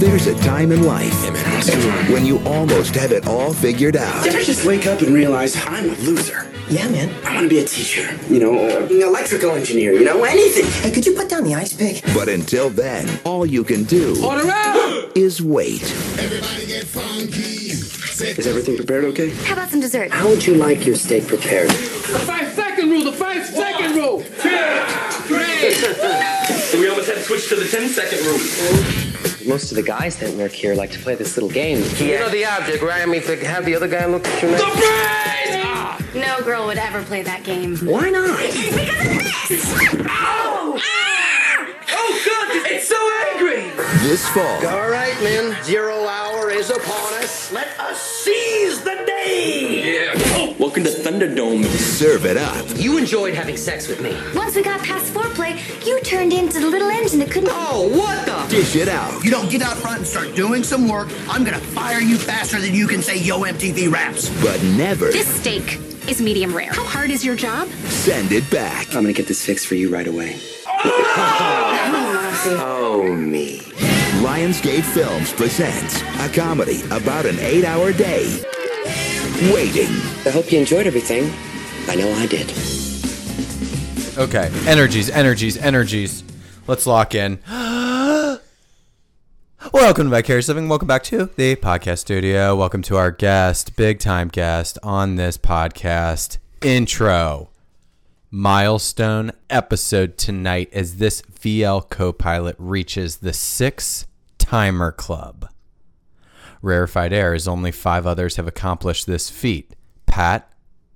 There's a time in life when you almost have it all figured out. Did I just wake up and realize I'm a loser? Yeah, man. I want to be a teacher, or an electrical engineer, anything. Hey, could you put down the ice pick? But until then, all you can do is wait. Everybody get funky. Is everything prepared okay? How about some dessert? How would you like your steak prepared? The 5-second rule, the 5-second rule. 2, 3. We almost had to switch to the 10-second rule. Most of the guys that work here like to play this little game. Yeah. You know the object, right? I mean, to have the other guy look at your neck. The brains! Ah! No girl would ever play that game. Why not? Because of this! Ow! Ah! Oh, God! It's so angry! This fall. All right, men. 0 hour is upon us. Let us seize the day! Yeah. Oh, welcome to Thunderdome. Serve it up. You enjoyed having sex with me. Once we got past foreplay, you turned into the little engine that couldn't... Oh, what the... Dish it out. You don't get out front and start doing some work, I'm gonna fire you faster than you can say, yo, MTV Raps. But never... This steak is medium rare. How hard is your job? Send it back. I'm gonna get this fixed for you right away. Oh, me. Lionsgate Films presents a comedy about an 8-hour day. Waiting. I hope you enjoyed everything. I know I did. Okay. Energies. Let's lock in. Welcome to Vicarious Living. Welcome back to the podcast studio. Welcome to our guest, big-time guest on this podcast. Intro. Milestone episode tonight as this VL co-pilot reaches the 6-timer club. Rarefied air as only 5 others have accomplished this feat. Pat,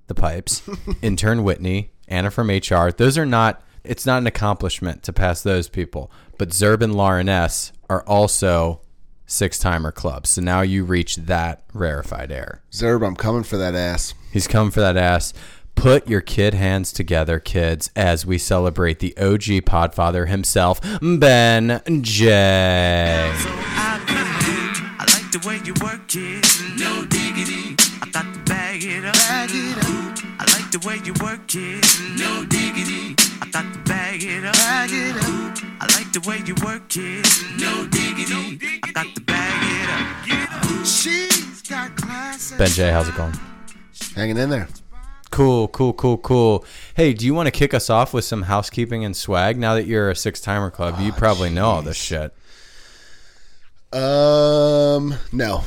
the pipes, intern Whitney, Anna from HR. Those are not, it's not an accomplishment to pass those people. But Zerb and Lauren S. are also 6-timer club. So now you reach that rarefied air. Zerb, I'm coming for that ass. He's coming for that ass. Put your kid hands together, kids, as we celebrate the OG podfather himself, Ben J. The way you work it, no diggity. I thought to bag it up. I like the way you work it, no diggity. I thought to bag it up. I like the way you work it, no diggity. I got to bag it up. She's got class. Ben J, how's it going? Hanging in there. Cool. Hey, do you want to kick us off with some housekeeping and swag? Now that you're a 6-timer club, you probably know all this shit. No.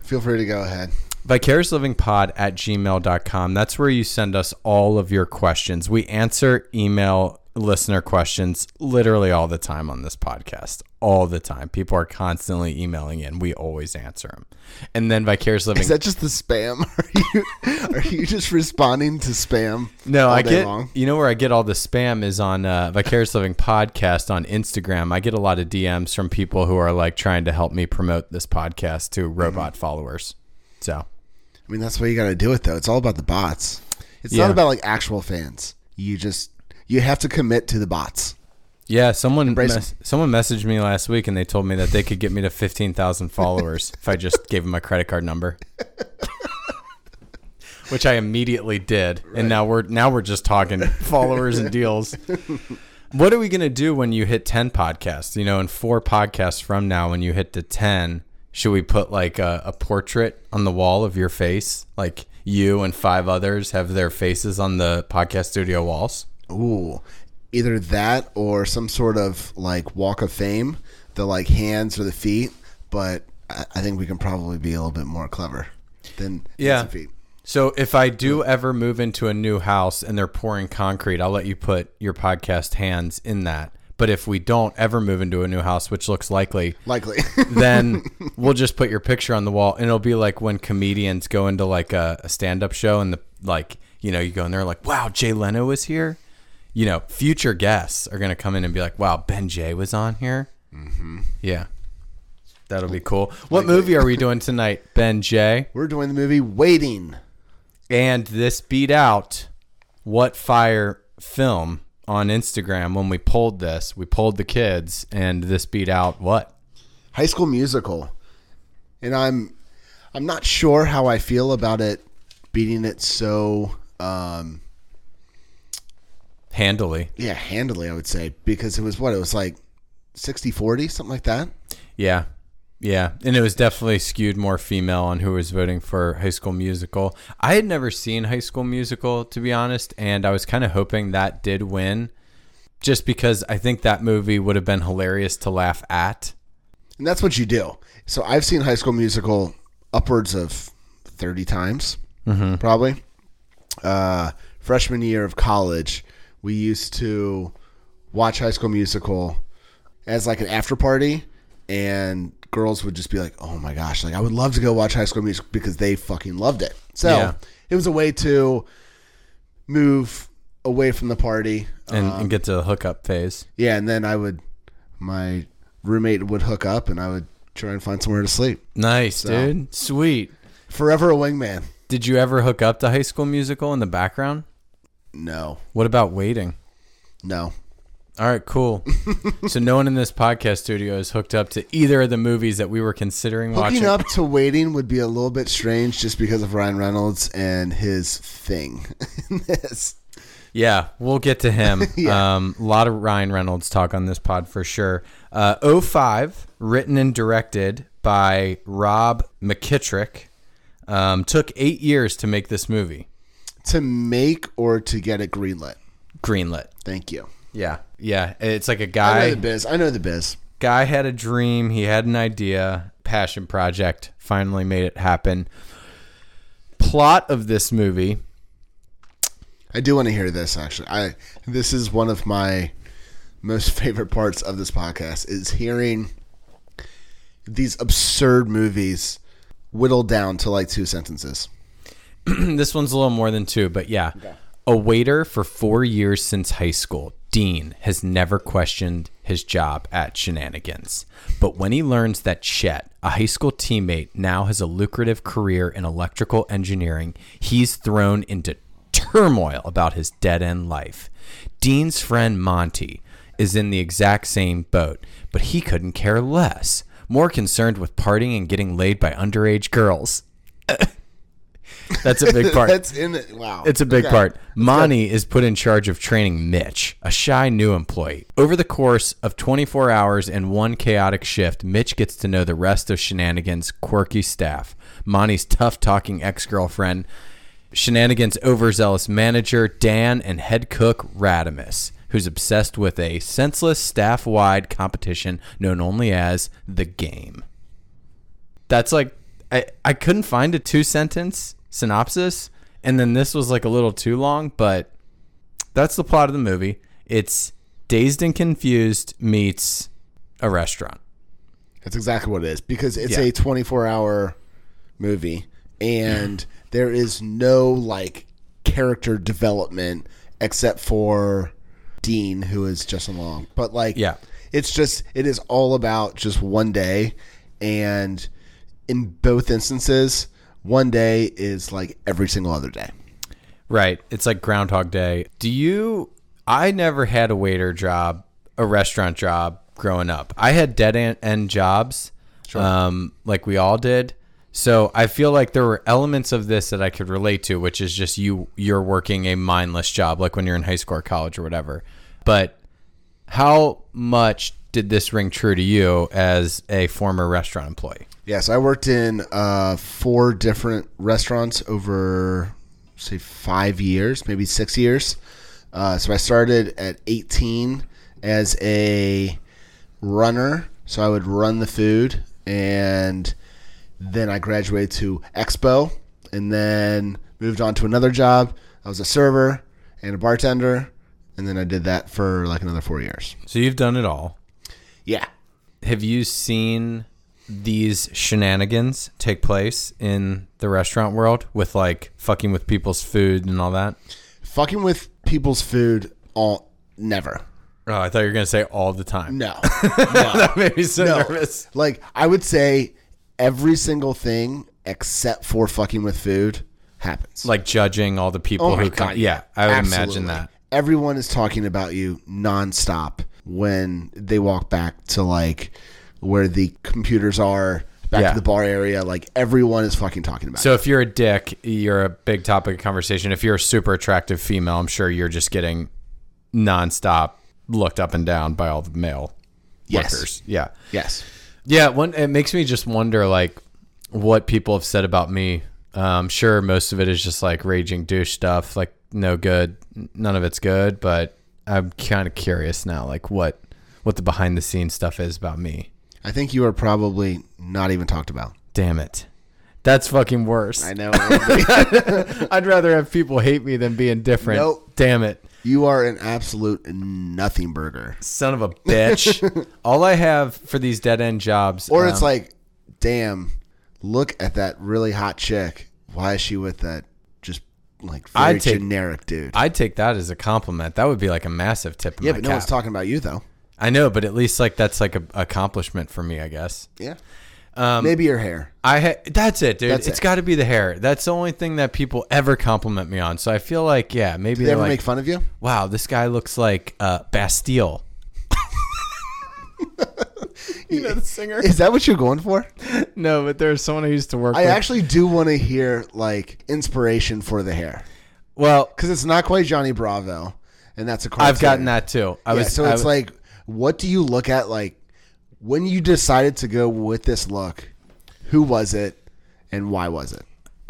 Feel free to go ahead. VicariousLivingPod@gmail.com. That's where you send us all of your questions. We answer email listener questions literally all the time on this podcast. All the time. People are constantly emailing in. We always answer them. And then Vicarious Living. Is that just the spam? Are you just responding to spam? No, all I get. Long? You know where I get all the spam is on Vicarious Living Podcast on Instagram. I get a lot of DMs from people who are like trying to help me promote this podcast to robot followers. So, I mean, that's why you got to do it though. It's all about the bots. It's not about like actual fans. You have to commit to the bots. Yeah, someone messaged me last week and they told me that they could get me to 15,000 followers if I just gave them my credit card number, which I immediately did. Right. And now we're just talking followers and deals. What are we gonna do when you hit 10 podcasts? In 4 podcasts from now, when you hit to 10, should we put like a portrait on the wall of your face, like you and 5 others have their faces on the podcast studio walls? Ooh. Either that or some sort of like walk of fame, the like hands or the feet. But I think we can probably be a little bit more clever than hands and feet. So if I do ever move into a new house and they're pouring concrete, I'll let you put your podcast hands in that. But if we don't ever move into a new house, which looks likely, then we'll just put your picture on the wall. And it'll be like when comedians go into like a stand-up show and you go in there like, wow, Jay Leno is here. Future guests are going to come in and be like, wow, Ben J was on here. Mm-hmm. Yeah. That'll be cool. What movie are we doing tonight, Ben J? We're doing the movie Waiting. And this beat out What Fire Film on Instagram when we polled this. We polled the kids, and this beat out what? High School Musical. And I'm not sure how I feel about it beating it so handily. Yeah, handily, I would say, because it was what? It was like 60-40, something like that. Yeah. Yeah, and it was definitely skewed more female on who was voting for High School Musical. I had never seen High School Musical, to be honest, and I was kind of hoping that did win just because I think that movie would have been hilarious to laugh at. And that's what you do. So I've seen High School Musical upwards of 30 times, probably. Freshman year of college, we used to watch High School Musical as like an after party, and girls would just be like, oh my gosh, like I would love to go watch High School Musical because they fucking loved it. So it was a way to move away from the party and get to the hookup phase. Yeah. And then my roommate would hook up and I would try and find somewhere to sleep. Nice, dude. Sweet. Forever a wingman. Did you ever hook up to High School Musical in the background? No. What about Waiting? No. All right, cool. So no one in this podcast studio is hooked up to either of the movies that we were considering watching. Hooking up to Waiting would be a little bit strange just because of Ryan Reynolds and his thing in this. Yeah, we'll get to him. A lot of Ryan Reynolds talk on this pod for sure. 05, written and directed by Rob McKittrick, took 8 years to make this movie. To make or to get it greenlit? Greenlit. Thank you. Yeah, yeah. It's like a guy. I know the biz. Guy had a dream. He had an idea. Passion project. Finally made it happen. Plot of this movie. I do want to hear this, actually. This is one of my most favorite parts of this podcast, is hearing these absurd movies whittled down to like 2 sentences. This one's a little more than 2, but yeah. Okay. A waiter for 4 years since high school, Dean has never questioned his job at Shenanigans. But when he learns that Chet, a high school teammate, now has a lucrative career in electrical engineering, he's thrown into turmoil about his dead-end life. Dean's friend Monty is in the exact same boat, but he couldn't care less, more concerned with partying and getting laid by underage girls. That's a big part. That's in it. Wow. It's a big part. Monty is put in charge of training Mitch, a shy new employee. Over the course of 24 hours and one chaotic shift, Mitch gets to know the rest of Shenanigans' quirky staff. Monty's tough-talking ex-girlfriend, Shenanigans' overzealous manager, Dan, and head cook, Radimus, who's obsessed with a senseless staff-wide competition known only as The Game. That's like... I couldn't find a 2-sentence... synopsis, and then this was like a little too long, but that's the plot of the movie. It's Dazed and Confused meets a restaurant. That's exactly what it is, because it's a 24-hour movie, and there is no like character development except for Dean, who is Justin Long. But like, it's just, it is all about just one day, and in both instances, one day is like every single other day. Right. It's like Groundhog Day. I never had a waiter job, a restaurant job growing up. I had dead-end jobs, like we all did. So I feel like there were elements of this that I could relate to, which is just you're working a mindless job, like when you're in high school or college or whatever. But how much did this ring true to you as a former restaurant employee? Yes, I worked in 4 different restaurants over, say, 5 years, maybe 6 years. So I started at 18 as a runner. So I would run the food, and then I graduated to expo, and then moved on to another job. I was a server and a bartender, and then I did that for like another 4 years. So you've done it all. Yeah. Have you seen these shenanigans take place in the restaurant world with like fucking with people's food and all that? Fucking with people's food, all never. Oh, I thought you were going to say all the time. No. That made me so nervous. Like, I would say every single thing except for fucking with food happens. Like judging all the people who come. Yeah, I would imagine that. Everyone is talking about you nonstop when they walk back to like where the computers are, back to the bar area. Like everyone is fucking talking about you. So if you're a dick, you're a big topic of conversation. If you're a super attractive female, I'm sure you're just getting nonstop looked up and down by all the male workers. Yeah. Yes. Yeah. It makes me just wonder like what people have said about me. I'm sure most of it is just like raging douche stuff. Like no good. None of it's good, but I'm kind of curious now, like what the behind the scenes stuff is about me. I think you are probably not even talked about. Damn it. That's fucking worse. I know. I'd rather have people hate me than be indifferent. Nope. Damn it. You are an absolute nothing burger. Son of a bitch. All I have for these dead end jobs. Or it's like, damn, look at that really hot chick. Why is she with that? Like very generic dude. I'd take that as a compliment. That would be like a massive tip in my cap. Yeah, but no one's talking about you though. I know, but at least like that's like a accomplishment for me, I guess. Yeah. Maybe your hair. That's it, dude. It's got to be the hair. That's the only thing that people ever compliment me on. So I feel like, yeah, maybe they ever make fun of you. Wow, this guy looks like Bastille. You know the singer? Is that what you're going for? No, but there's someone I used to work with. I actually do want to hear like inspiration for the hair. Well, because it's not quite Johnny Bravo, and that's a I've gotten that too. I was like, what do you look at? Like when you decided to go with this look, who was it, and why was it?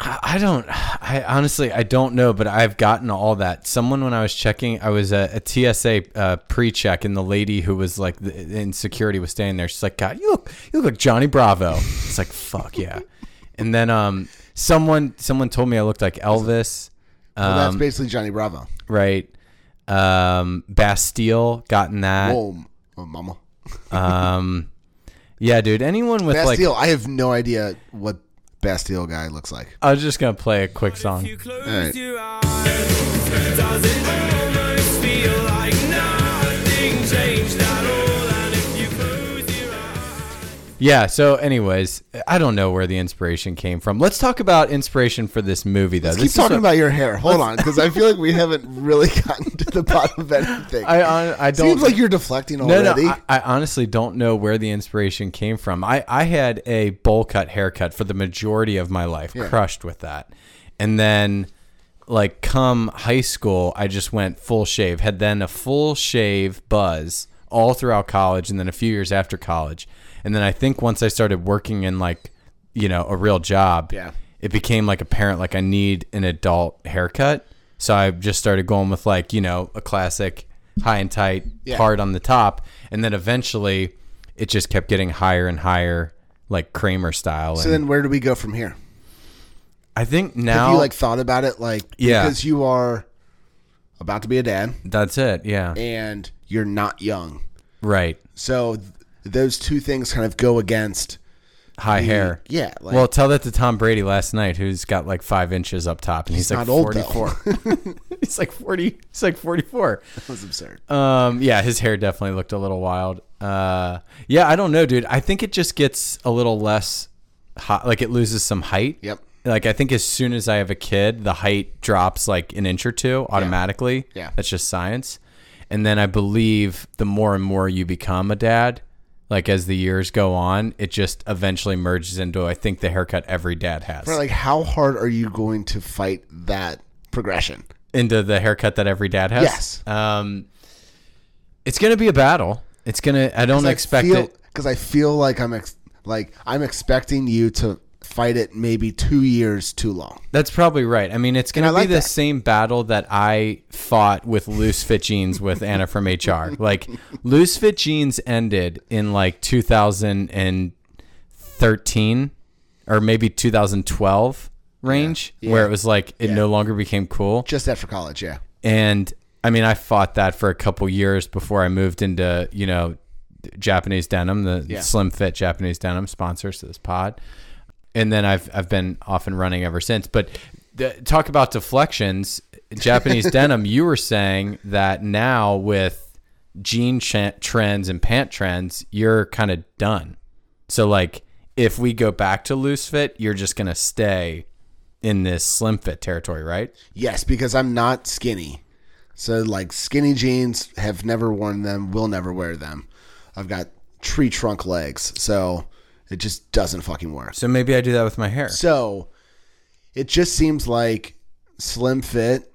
I honestly don't know, but I've gotten all that. Someone when I was checking, I was a TSA pre-check, and the lady who was like in security was standing there. She's like, God, you look like Johnny Bravo. It's like, fuck yeah. And then someone told me I looked like Elvis. Well, that's basically Johnny Bravo, right? Bastille, gotten that. Whoa, mama. Yeah, dude. Anyone with Bastille, like, I have no idea what Bastille guy looks like. I was just gonna play a quick song. All right. Yeah, so anyways, I don't know where the inspiration came from. Let's talk about inspiration for this movie though. Let's keep talking about your hair. Hold on, because I feel like we haven't really gotten to the bottom of anything. I don't. Seems like you're deflecting already. No, I honestly don't know where the inspiration came from. I had a bowl cut haircut for the majority of my life, crushed with that. And then like come high school, I just went full shave, had then a full shave buzz all throughout college and then a few years after college. And then I think once I started working in like, you know, a real job, it became like apparent, like I need an adult haircut. So I just started going with like, you know, a classic high and tight part on the top. And then eventually it just kept getting higher and higher, like Kramer style. So then where do we go from here? I think now. Have you like thought about it? Like, because you are about to be a dad. That's it. Yeah. And you're not young. Right. So those two things kind of go against hair. Yeah. Like, well, tell that to Tom Brady last night, who's got like 5 inches up top, and he's like 44. He's like 40. He's like 44. That was absurd. Yeah, his hair definitely looked a little wild. Yeah, I don't know, dude. I think it just gets a little less hot. Like it loses some height. Yep. Like I think as soon as I have a kid, the height drops like an inch or two automatically. Yeah. That's just science. And then I believe the more and more you become a dad, like as the years go on, it just eventually merges into, I think, the haircut every dad has. But like, how hard are you going to fight that progression into the haircut that every dad has? Yes. It's going to be a battle. It's going to, I expect it. Cause I feel like I'm expecting you to fight it maybe 2 years too long. That's probably right. I mean, it's going to be the same battle that I fought with loose fit jeans with Anna from HR. Like loose fit jeans ended in like 2013 or maybe 2012 range where it was like it no longer became cool. Just after college, yeah. And I mean, I fought that for a couple years before I moved into, you know, Japanese denim, the slim fit Japanese denim, sponsors to this pod. And then I've been off and running ever since. But talk about deflections, Japanese denim. You were saying that now with jean trends and pant trends, you're kind of done. So like if we go back to loose fit, you're just going to stay in this slim fit territory, right? Yes, because I'm not skinny. So like skinny jeans, have never worn them, will never wear them. I've got tree trunk legs, so it just doesn't fucking work. So maybe I do that with my hair. So it just seems like slim fit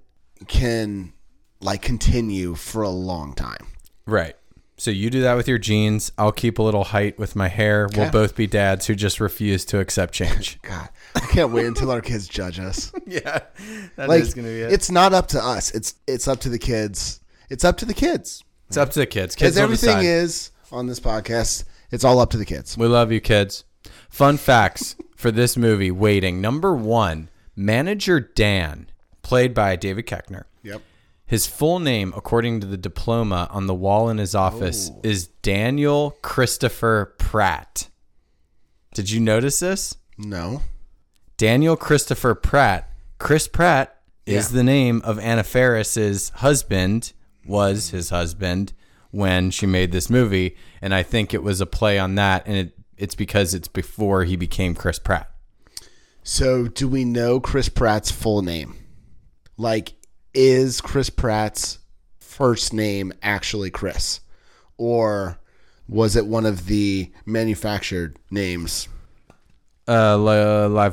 can like continue for a long time. Right. So you do that with your jeans. I'll keep a little height with my hair. We'll both be dads who just refuse to accept change. God, I can't wait until our kids judge us. Yeah, that is going to be it. It's not up to us. It's up to the kids. It's up to the kids. It's up to the kids. Because everything is on this podcast. It's all up to the kids. We love you, kids. Fun facts for this movie, Waiting. Number 1, Manager Dan, played by David Koechner. Yep. His full name, according to the diploma on the wall in his office, is Daniel Christopher Pratt. Did you notice this? No. Daniel Christopher Pratt. Chris Pratt is the name of Anna Faris's husband, was his husband when she made this movie, and I think it was a play on that, and it's because it's before he became Chris Pratt. So do we know Chris Pratt's full name? Like, is Chris Pratt's first name actually Chris, or was it one of the manufactured names? I've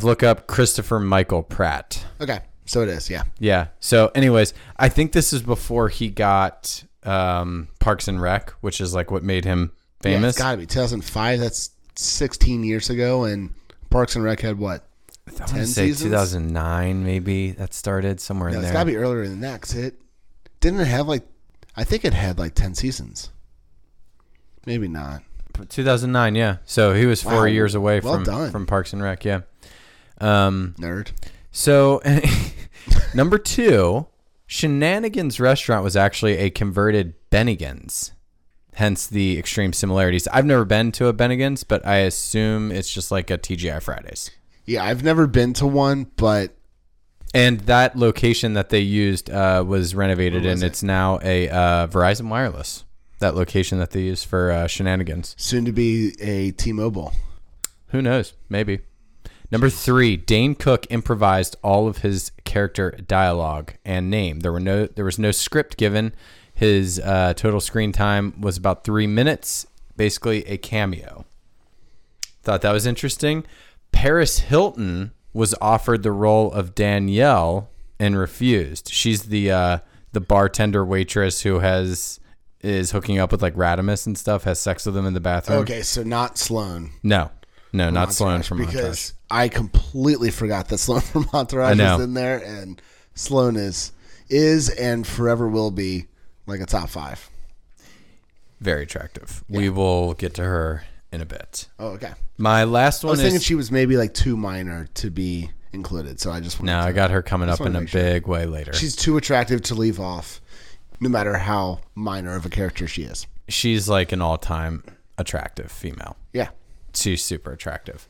looked up Christopher Michael Pratt. Okay, so it is, yeah. Yeah, so anyways, I think this is before he got Parks and Rec, which is like what made him famous. Yeah, it's gotta be 2005, that's 16 years ago, and Parks and Rec had what? I want to say 2009 maybe that started somewhere in there. It's got to be earlier than that because it didn't have like, I think it had like 10 seasons. Maybe not. 2009, yeah. So he was 4 years away from Parks and Rec, yeah. Nerd. So number 2, Shenanigans Restaurant was actually a converted Bennigan's, hence the extreme similarities. I've never been to a Bennigan's, but I assume it's just like a TGI Fridays. Yeah, I've never been to one, but... And that location that they used was renovated, and it's now a Verizon Wireless, that location that they used for Shenanigans. Soon to be a T-Mobile. Who knows? Maybe. Number 3, Dane Cook improvised all of his character dialogue and name. There was no script given. His total screen time was about 3 minutes, basically a cameo. Thought that was interesting. Paris Hilton was offered the role of Danielle and refused. She's the bartender waitress who is hooking up with like Radimus and stuff, has sex with him in the bathroom. Okay, so not Sloan. No, not Sloan from Entourage. Because I completely forgot that Sloan from Entourage was in there, and Sloan is and forever will be like a top 5. Very attractive. Yeah. We will get to her in a bit. Oh, okay. My last one is... I was thinking she was maybe like too minor to be included, so I just wanted I got her coming up in a big way later. She's too attractive to leave off, no matter how minor of a character she is. She's like an all-time attractive female. Yeah. She's super attractive.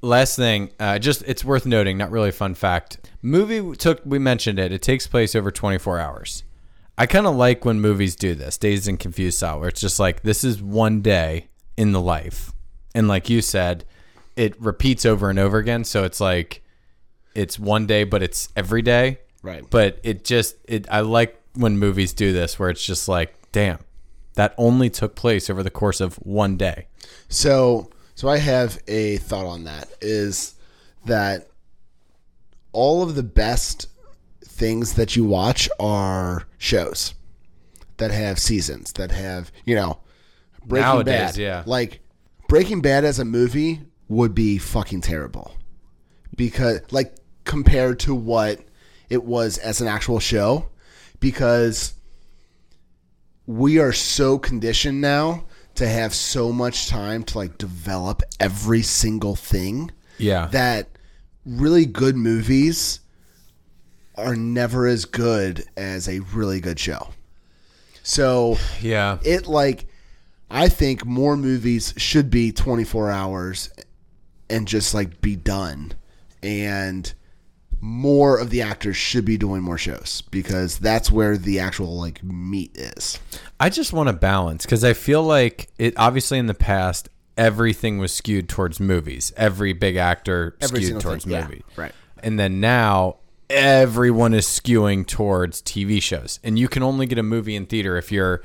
Last thing, just it's worth noting, not really a fun fact. We mentioned it. It takes place over 24 hours. I kind of like when movies do this, Dazed and Confused style, where it's just like, this is one day in the life, and like you said, it repeats over and over again, so it's like it's one day but it's every day, right? But I like when movies do this where it's just like, damn, that only took place over the course of one day. So I have a thought on that, is that all of the best things that you watch are shows that have seasons, that have, you know, Breaking Bad. Yeah. Like Breaking Bad as a movie would be fucking terrible, because like compared to what it was as an actual show, because we are so conditioned now to have so much time to like develop every single thing. Yeah. That really good movies are never as good as a really good show. So yeah, it like, I think more movies should be 24 hours and just like be done. And more of the actors should be doing more shows, because that's where the actual like meat is. I just want to balance, because I feel like it obviously in the past everything was skewed towards movies. Every big actor skewed towards movies. Yeah, right. And then now everyone is skewing towards TV shows, and you can only get a movie in theater if you're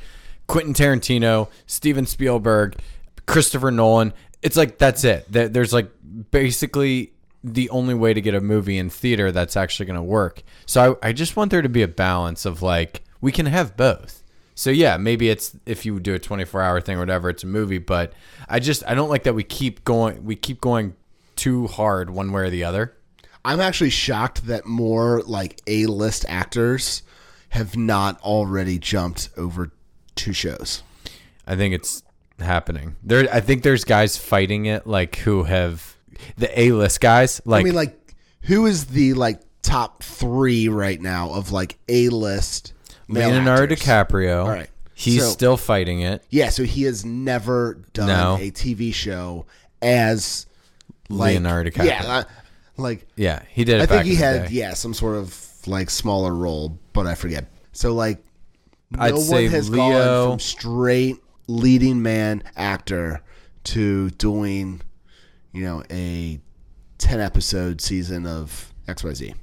Quentin Tarantino, Steven Spielberg, Christopher Nolan. It's like, that's it. There's like basically the only way to get a movie in theater that's actually going to work. So I just want there to be a balance of like, we can have both. So yeah, maybe it's, if you do a 24-hour thing or whatever, it's a movie, but I don't like that we keep going too hard one way or the other. I'm actually shocked that more like A-list actors have not already jumped over to shows. I think it's happening. I think there's guys fighting it, like who have the A-list guys. Like, I mean, like who is the like top three right now of like A-list male Leonardo actors? DiCaprio. All right. He's still fighting it. Yeah, so he has never done a TV show as like, Leonardo DiCaprio. Yeah, he did it. I think he had some sort of like smaller role, but I forget. So like no one has gone from straight leading man actor to doing, a 10-episode season of XYZ.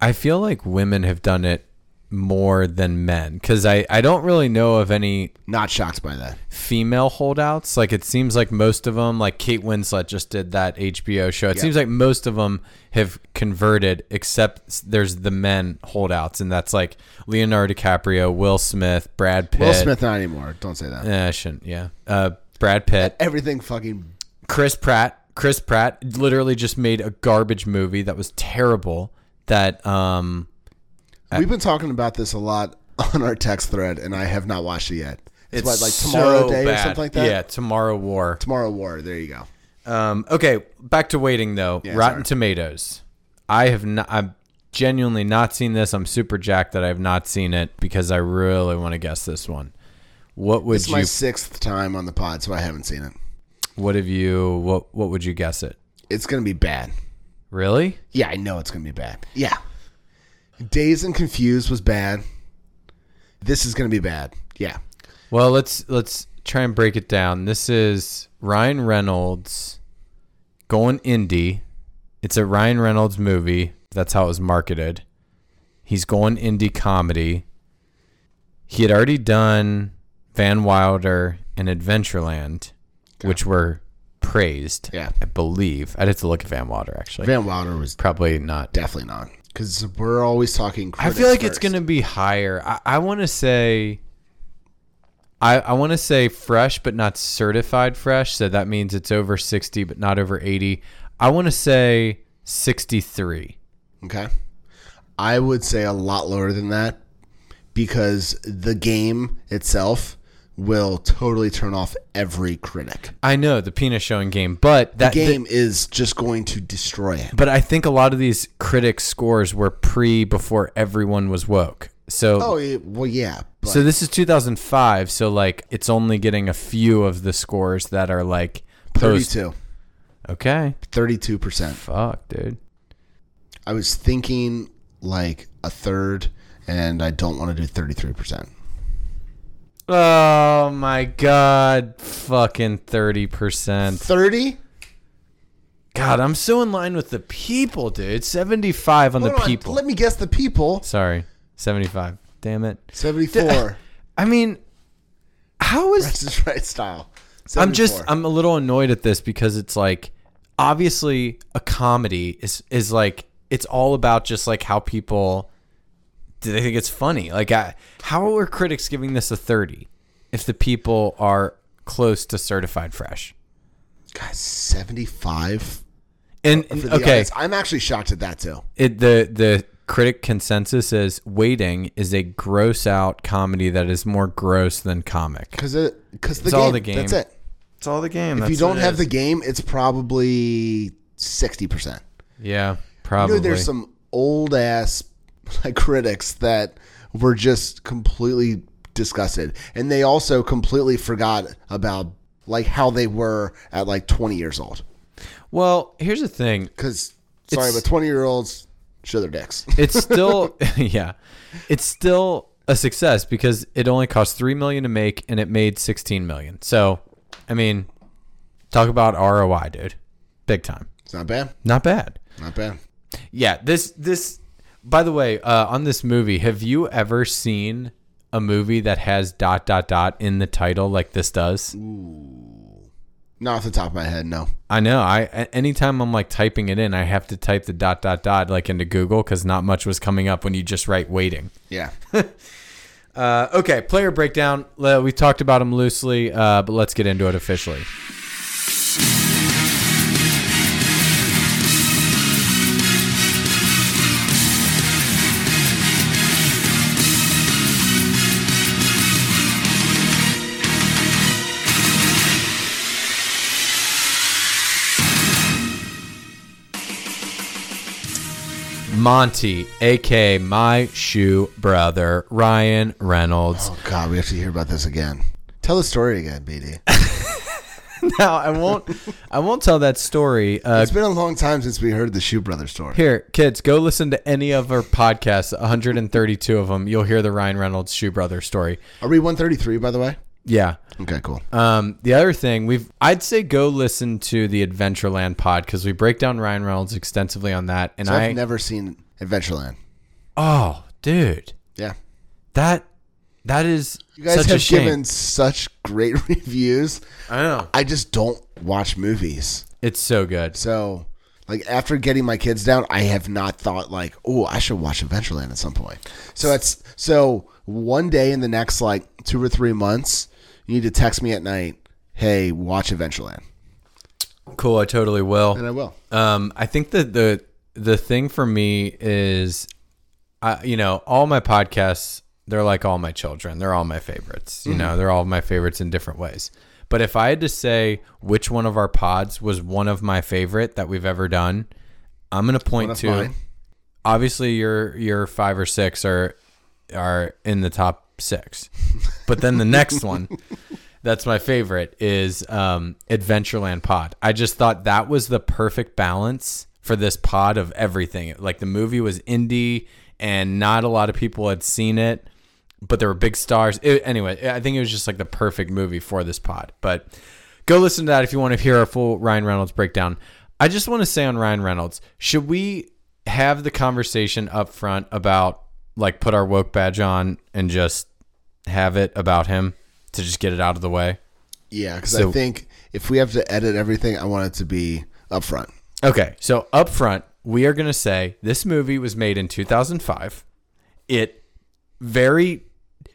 I feel like women have done it more than men, because I don't really know of any. Not shocked by that. Female holdouts. Like, it seems like most of them, like Kate Winslet just did that HBO show. It seems like most of them have converted, except there's the men holdouts, and that's like Leonardo DiCaprio, Will Smith, Brad Pitt. Will Smith not anymore. Don't say that. I shouldn't. Yeah. Brad Pitt. Everything fucking. Chris Pratt. Chris Pratt literally just made a garbage movie that was terrible. That we've been talking about this a lot on our text thread, and I have not watched it yet. It's what, like Tomorrow Day or something like that? Yeah, Tomorrow War. Tomorrow War, there you go. Okay, back to Waiting, though. Yeah, Rotten Tomatoes. I've genuinely not seen this. I'm super jacked that I have not seen it, because I really want to guess this one. It's my sixth time on the pod, so I haven't seen it. What would you guess it? It's going to be bad. Really? Yeah, I know it's going to be bad. Yeah. Dazed and Confused was bad. This is going to be bad. Yeah. Well, let's try and break it down. This is Ryan Reynolds going indie. It's a Ryan Reynolds movie. That's how it was marketed. He's going indie comedy. He had already done Van Wilder and Adventureland, which were praised, I believe. I'd have to look at Van Wilder, actually. Van Wilder was probably not. Definitely not. Because we're always talking critics. I feel like first. It's going to be higher. I want to say fresh, but not certified fresh. So that means it's over 60, but not over 80. I want to say 63. Okay. I would say a lot lower than that, because the game itself will totally turn off every critic. I know, the penis showing game, but that game is just going to destroy it. But I think a lot of these critic scores were before everyone was woke. So But. So this is 2005, so like it's only getting a few of the scores that are like 32. Okay. 32%. Fuck, dude. I was thinking like a third, and I don't want to do 33%. Oh my God, fucking 30%. 30? God, I'm so in line with the people, dude. 75 on the people. Let me guess the people. Sorry, 75. Damn it. 74. I mean, how is... That's just right style. I'm a little annoyed at this, because it's like, obviously a comedy is like, it's all about just like how people... Do they think it's funny? Like, how are critics giving this a 30 if the people are close to certified fresh? God, 75. And okay, I'm actually shocked at that too. The critic consensus is Waiting is a gross out comedy that is more gross than comic. Because it's all the game. That's it. It's all the game. If you don't have the game, it's probably 60%. Yeah, probably. There's some old ass. Like critics that were just completely disgusted, and they also completely forgot about like how they were at like 20 years old. Well, here's the thing, because 20-year-olds show their dicks. It's still, yeah, it's still a success because it only cost $3 million to make and it made $16 million. So, I mean, talk about ROI, dude. Big time. It's not bad. Not bad. Not bad. Yeah. This, by the way, on this movie, have you ever seen a movie that has ... in the title like this does? Ooh. Not off the top of my head, no. I know. Anytime I'm like typing it in, I have to type the ... like into Google because not much was coming up when you just write waiting. Yeah. Okay. Player breakdown. We talked about them loosely, but let's get into it officially. Monty, a.k.a. my shoe brother, Ryan Reynolds. Oh, God, we have to hear about this again. Tell the story again, BD. No, I won't tell that story. It's been a long time since we heard the shoe brother story. Here, kids, go listen to any of our podcasts, 132 of them. You'll hear the Ryan Reynolds shoe brother story. Are we 133, by the way? Yeah. Okay, cool. The other thing, I'd say go listen to the Adventureland pod because we break down Ryan Reynolds extensively on that. And so I've never seen Adventureland. Oh, dude. Yeah. That is you guys such have a shame. Given such great reviews. I know. I just don't watch movies. It's so good. So, like after getting my kids down, I have not thought like, oh, I should watch Adventureland at some point. So one day in the next like 2 or 3 months. You need to text me at night, hey, watch Adventureland. Cool, I totally will. And I will. I think that the thing for me is, all my podcasts, they're like all my children. They're all my favorites. You know, they're all my favorites in different ways. But if I had to say which one of our pods was one of my favorite that we've ever done, I'm going to point to mine. Obviously your 5 or 6 are in the top 6, but then the next one that's my favorite is Adventureland pod. I just thought that was the perfect balance for this pod of everything. Like the movie was indie and not a lot of people had seen it, but there were big stars. Anyway, I think it was just like the perfect movie for this pod, but go listen to that if you want to hear a full Ryan Reynolds breakdown. I just want to say on Ryan Reynolds, should we have the conversation up front about like put our woke badge on and just have it about him to just get it out of the way? Yeah, because I think if we have to edit everything, I want it to be up front. Okay, so up front, we are going to say this movie was made in 2005. It very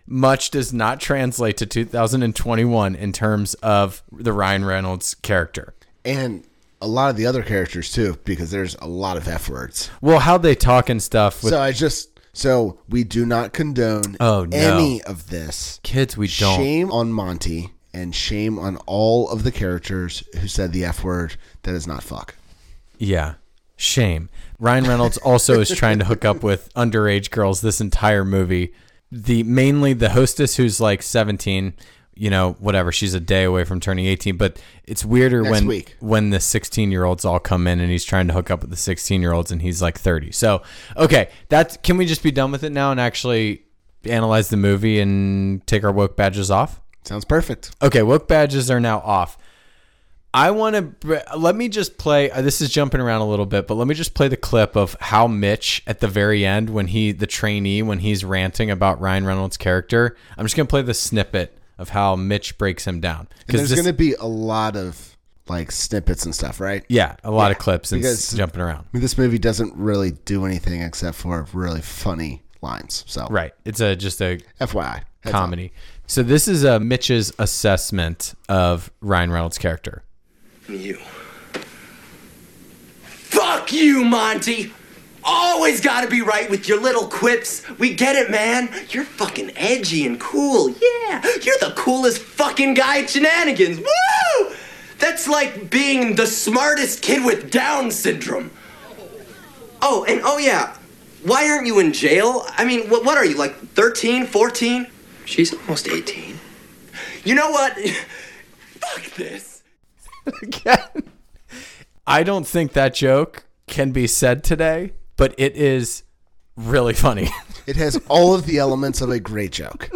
much does not translate to 2021 in terms of the Ryan Reynolds character. And a lot of the other characters, too, because there's a lot of F words. Well, how they talk and stuff. So we do not condone any of this. Kids, we don't. Shame on Monty and shame on all of the characters who said the F word. That is not fuck. Yeah. Shame. Ryan Reynolds also is trying to hook up with underage girls this entire movie. Mainly the hostess who's like 17, you know, whatever. She's a day away from turning 18. But it's weirder when the 16-year-olds all come in and he's trying to hook up with the 16-year-olds and he's like 30. So, okay, can we just be done with it now and actually analyze the movie and take our woke badges off? Sounds perfect. Okay, woke badges are now off. Let me just play. This is jumping around a little bit, but let me just play the clip of how Mitch at the very end when he's ranting about Ryan Reynolds' character. I'm just going to play the snippet of how Mitch breaks him down. And there's going to be a lot of like snippets and stuff, right? Yeah, a lot of clips and jumping around. I mean, this movie doesn't really do anything except for really funny lines. So right, it's just a FYI comedy. So this is Mitch's assessment of Ryan Reynolds' character. You. Fuck you, Monty. Always gotta be right with your little quips. We get it, man. You're fucking edgy and cool. Yeah, you're the coolest fucking guy at Shenanigans. Woo! That's like being the smartest kid with Down syndrome. Oh, and why aren't you in jail? I mean, what are you, like 13, 14? She's almost 18. You know what? Fuck this. Again, I don't think that joke can be said today. but it is really funny. It has all of the elements of a great joke.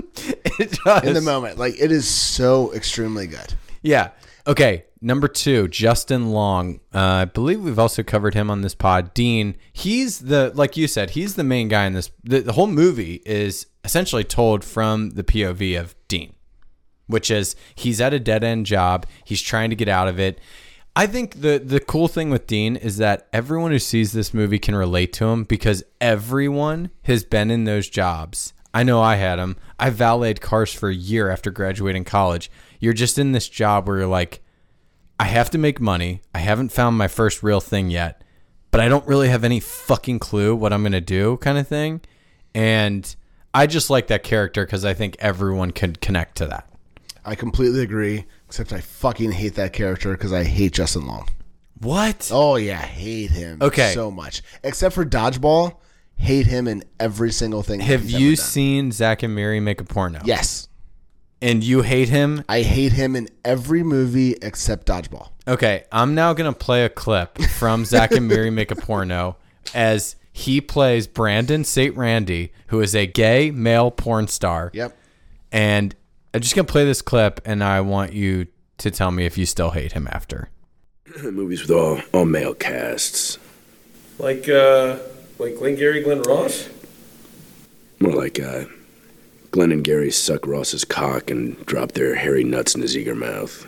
It does. In the moment. Like, it is so extremely good. Yeah. Okay. Number two, Justin Long. I believe we've also covered him on this pod. Dean, he's the, like you said, he's the main guy in this. The whole movie is essentially told from the POV of Dean, which is he's at a dead-end job. He's trying to get out of it. I think the cool thing with Dean is that everyone who sees this movie can relate to him because everyone has been in those jobs. I know I had them. I valeted cars for a year after graduating college. You're just in this job where you're like, I have to make money. I haven't found my first real thing yet, but I don't really have any fucking clue what I'm going to do kind of thing. And I just like that character because I think everyone can connect to that. I completely agree, except I fucking hate that character because I hate Justin Long. What? Oh, yeah. Hate him so much. Except for Dodgeball, hate him in every single thing. Have you seen Zack and Miri Make a Porno? Yes. And you hate him? I hate him in every movie except Dodgeball. Okay. I'm now going to play a clip from Zack and Miri Make a Porno as he plays Brandon St. Randy, who is a gay male porn star. Yep. And I'm just going to play this clip, and I want you to tell me if you still hate him after. Movies with all male casts. Like Glenn Gary Glenn Ross? More like Glenn and Gary suck Ross's cock and drop their hairy nuts in his eager mouth.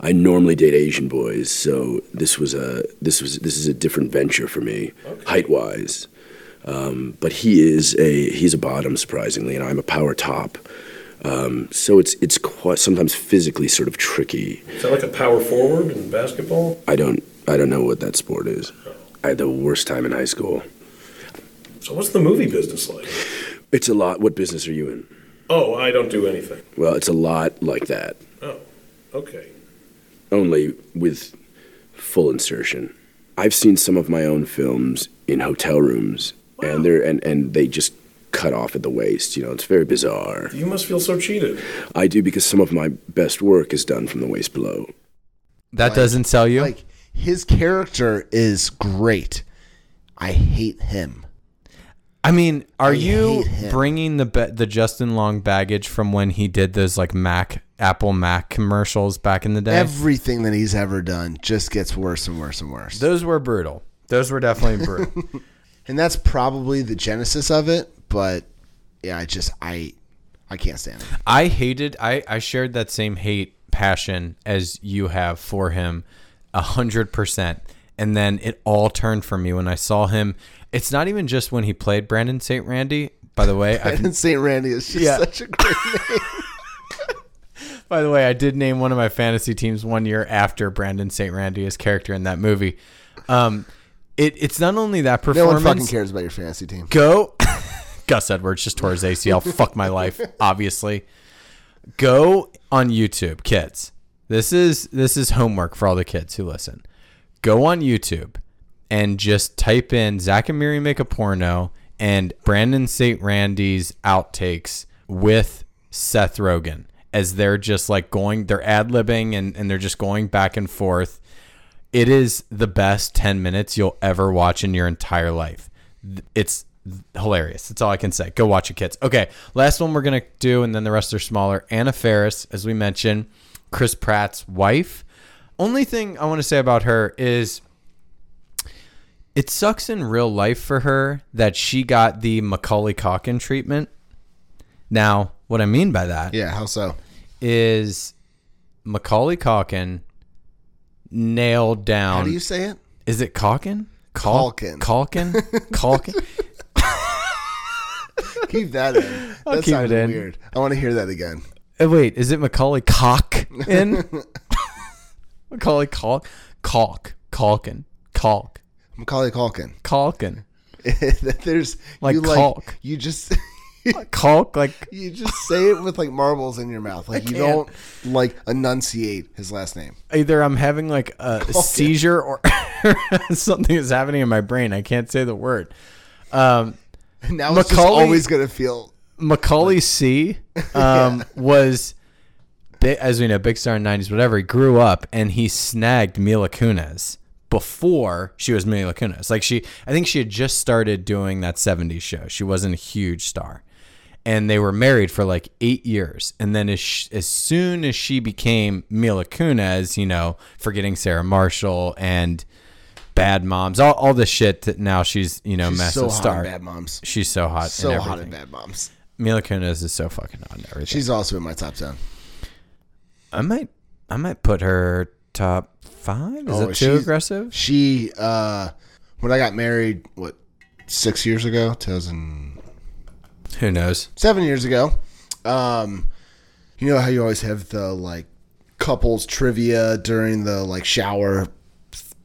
I normally date Asian boys, so this is a different venture for me, okay, height-wise. But he's a bottom, surprisingly, and I'm a power top. So it's quite sometimes physically sort of tricky. Is that like a power forward in basketball? I don't know what that sport is. I had the worst time in high school. So what's the movie business like? It's a lot. What business are you in? Oh, I don't do anything. Well, it's a lot like that. Oh, okay. Only with full insertion. I've seen some of my own films in hotel rooms. Wow. And they just cut off at the waist. You know, it's very bizarre. You must feel so cheated. I do, because some of my best work is done from the waist below. That doesn't sell you? Like, his character is great. I hate him. I mean, are you bringing the Justin Long baggage from when he did those like Apple Mac commercials back in the day? Everything that he's ever done just gets worse and worse and worse. Those were brutal. Those were definitely brutal. And that's probably the genesis of it, but yeah, I can't stand it. I shared that same hate passion as you have for him 100%. And then it all turned for me when I saw him. It's not even just when he played Brandon St. Randy, by the way. Brandon St. Randy is just such a great name. By the way, I did name one of my fantasy teams one year after Brandon St. Randy, his character in that movie. It's not only that performance. No one fucking cares about your fantasy team. Go. Gus Edwards just tore his ACL. Fuck my life, obviously. Go on YouTube, kids. This is homework for all the kids who listen. Go on YouTube and just type in Zack and Miri Make a Porno and Brandon St. Randy's outtakes with Seth Rogen as they're just like they're ad-libbing and they're just going back and forth. It is the best 10 minutes you'll ever watch in your entire life. It's hilarious. That's all I can say. Go watch it, kids. Okay, last one we're going to do, and then the rest are smaller. Anna Faris, as we mentioned, Chris Pratt's wife. Only thing I want to say about her is it sucks in real life for her that she got the Macaulay Culkin treatment. Now, what I mean by that... Yeah, how so? ...is Macaulay Culkin... nailed down. How do you say it? Is it Culkin? Culkin? Culkin? Keep that in. That sounds weird. I want to hear that again. Wait, is it Macaulay Culkin? Macaulay Culkin. Macaulay Culkin. Culkin. There's like you caulk. Like, you just caulk, like you just say it with like marbles in your mouth, like you don't like enunciate his last name. Either I'm having like a seizure or something is happening in my brain. I can't say the word. Now it's just always gonna feel Macaulay C. Was, as we know, big star in the '90s. Whatever, he grew up and he snagged Mila Kunis before she was Mila Kunis. Like I think she had just started doing that 70s show. She wasn't a huge star. And they were married for like 8 years. And then as soon as she became Mila Kunis, you know, Forgetting Sarah Marshall and Bad Moms, all the shit that now she's, you know, she's massive so star. Hot in Bad Moms. She's so hot. So hot in Bad Moms. Mila Kunis is so fucking hot in everything. She's also in my top 10. I might put her top 5. Is it too aggressive? She, when I got married, 6 years ago? 2000. Who knows? 7 years ago. You know how you always have the, like, couples trivia during the, like, shower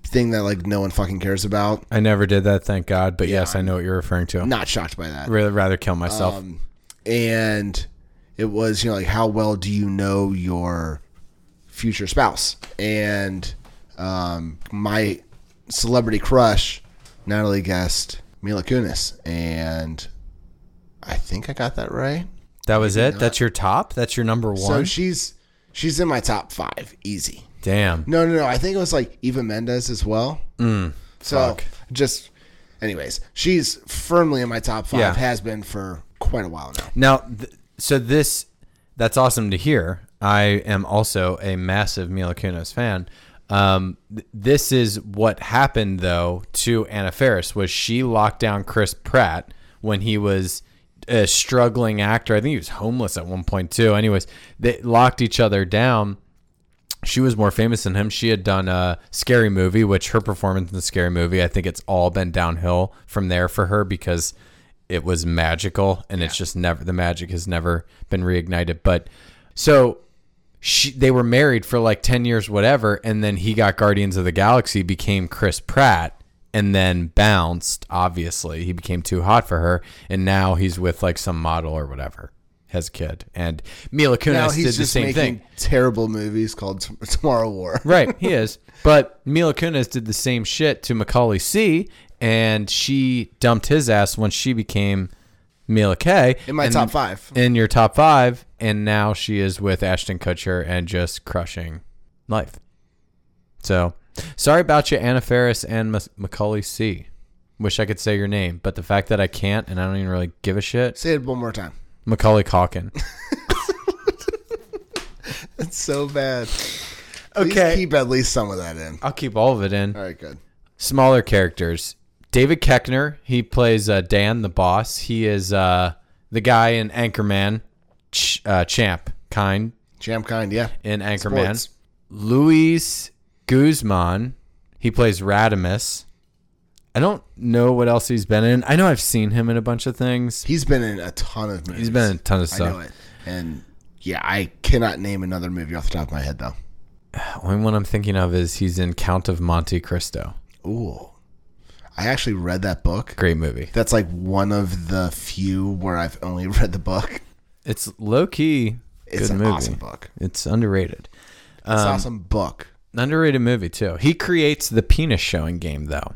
thing that, like, no one fucking cares about? I never did that, thank God. But, yes, I know what you're referring to. I'm not shocked by that. Rather kill myself. And it was, you know, like, how well do you know your future spouse? And my celebrity crush, Natalie guessed Mila Kunis. And I think I got that right. That was it? Not. That's your top? That's your number one? So she's in my top 5. Easy. Damn. No. I think it was like Eva Mendes as well. Anyways, she's firmly in my top 5. Yeah. Has been for quite a while now. That's awesome to hear. I am also a massive Mila Kunis fan. This is what happened, though, to Anna Faris, was she locked down Chris Pratt when he was a struggling actor. I think he was homeless at one point too. Anyways, they locked each other down. She was more famous than him. She had done a Scary Movie, which her performance in the Scary Movie, I think it's all been downhill from there for her because it was magical and it's just never, the magic has never been reignited. But so they were married for like 10 years, whatever. And then he got Guardians of the Galaxy, became Chris Pratt, and then bounced, obviously. He became too hot for her, and now he's with, like, some model or whatever. Has a kid. And Mila Kunis did the same thing. Terrible movies called Tomorrow War. Right, he is. But Mila Kunis did the same shit to Macaulay C, and she dumped his ass when she became Mila K. In my top 5. In your top 5, and now she is with Ashton Kutcher and just crushing life. So... sorry about you, Anna Faris and Macaulay C. Wish I could say your name, but the fact that I can't and I don't even really give a shit. Say it one more time. Macaulay Culkin. That's so bad. Okay. Please keep at least some of that in. I'll keep all of it in. All right, good. Smaller characters. David Koechner. He plays Dan, the boss. He is the guy in Anchorman. Champ Kind, yeah. In Anchorman. Sports. Luis Guzman, he plays Radimus. I don't know what else he's been in. I know I've seen him in a bunch of things. He's been in a ton of movies. He's been in a ton of stuff. I know it. And yeah, I cannot name another movie off the top of my head, though. Only one I'm thinking of is he's in Count of Monte Cristo. Ooh. I actually read that book. Great movie. That's like one of the few where I've only read the book. It's low-key good movie. It's an awesome book. It's underrated. It's an awesome book. Underrated movie, too. He creates the penis showing game, though.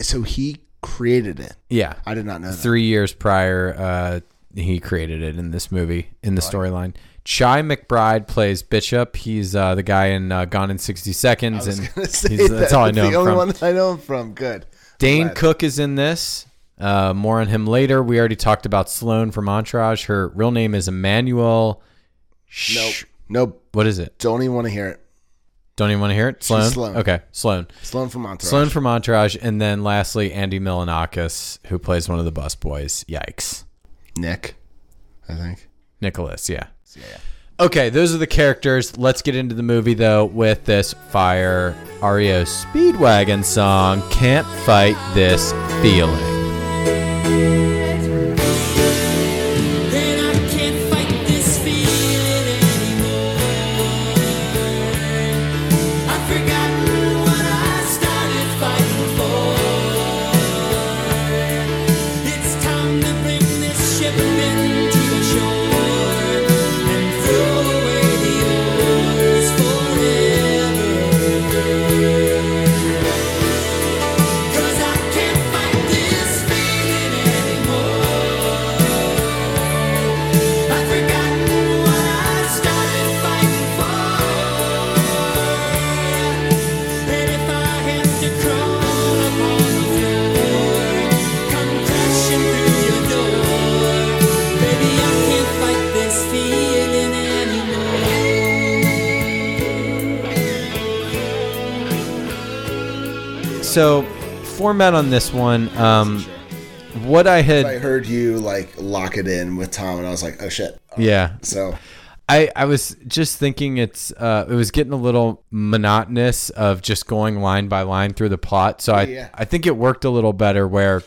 So he created it? Yeah. I did not know that. 3 years prior, he created it in this movie, in the storyline. Chai McBride plays Bishop. He's the guy in Gone in 60 Seconds. I was going to say that. That's all I know him from. The only one that I know him from. Good. Dane Cook is in this. More on him later. We already talked about Sloane from Entourage. Her real name is Emmanuelle. Nope. What is it? Don't even want to hear it. Don't even want to hear it? Sloane? Sloane. Okay, Sloane. Sloane from Entourage. Sloane from Entourage. And then lastly, Andy Milonakis, who plays one of the busboys. Yikes. Nick, I think. Nicholas, yeah. Okay, those are the characters. Let's get into the movie, though, with this Fire REO Speedwagon song, Can't Fight This Feeling. So format on this one. What I had, I heard you like lock it in with Tom, and I was like, oh shit. Yeah. So I was just thinking it was getting a little monotonous of just going line by line through the plot. So I think it worked a little better where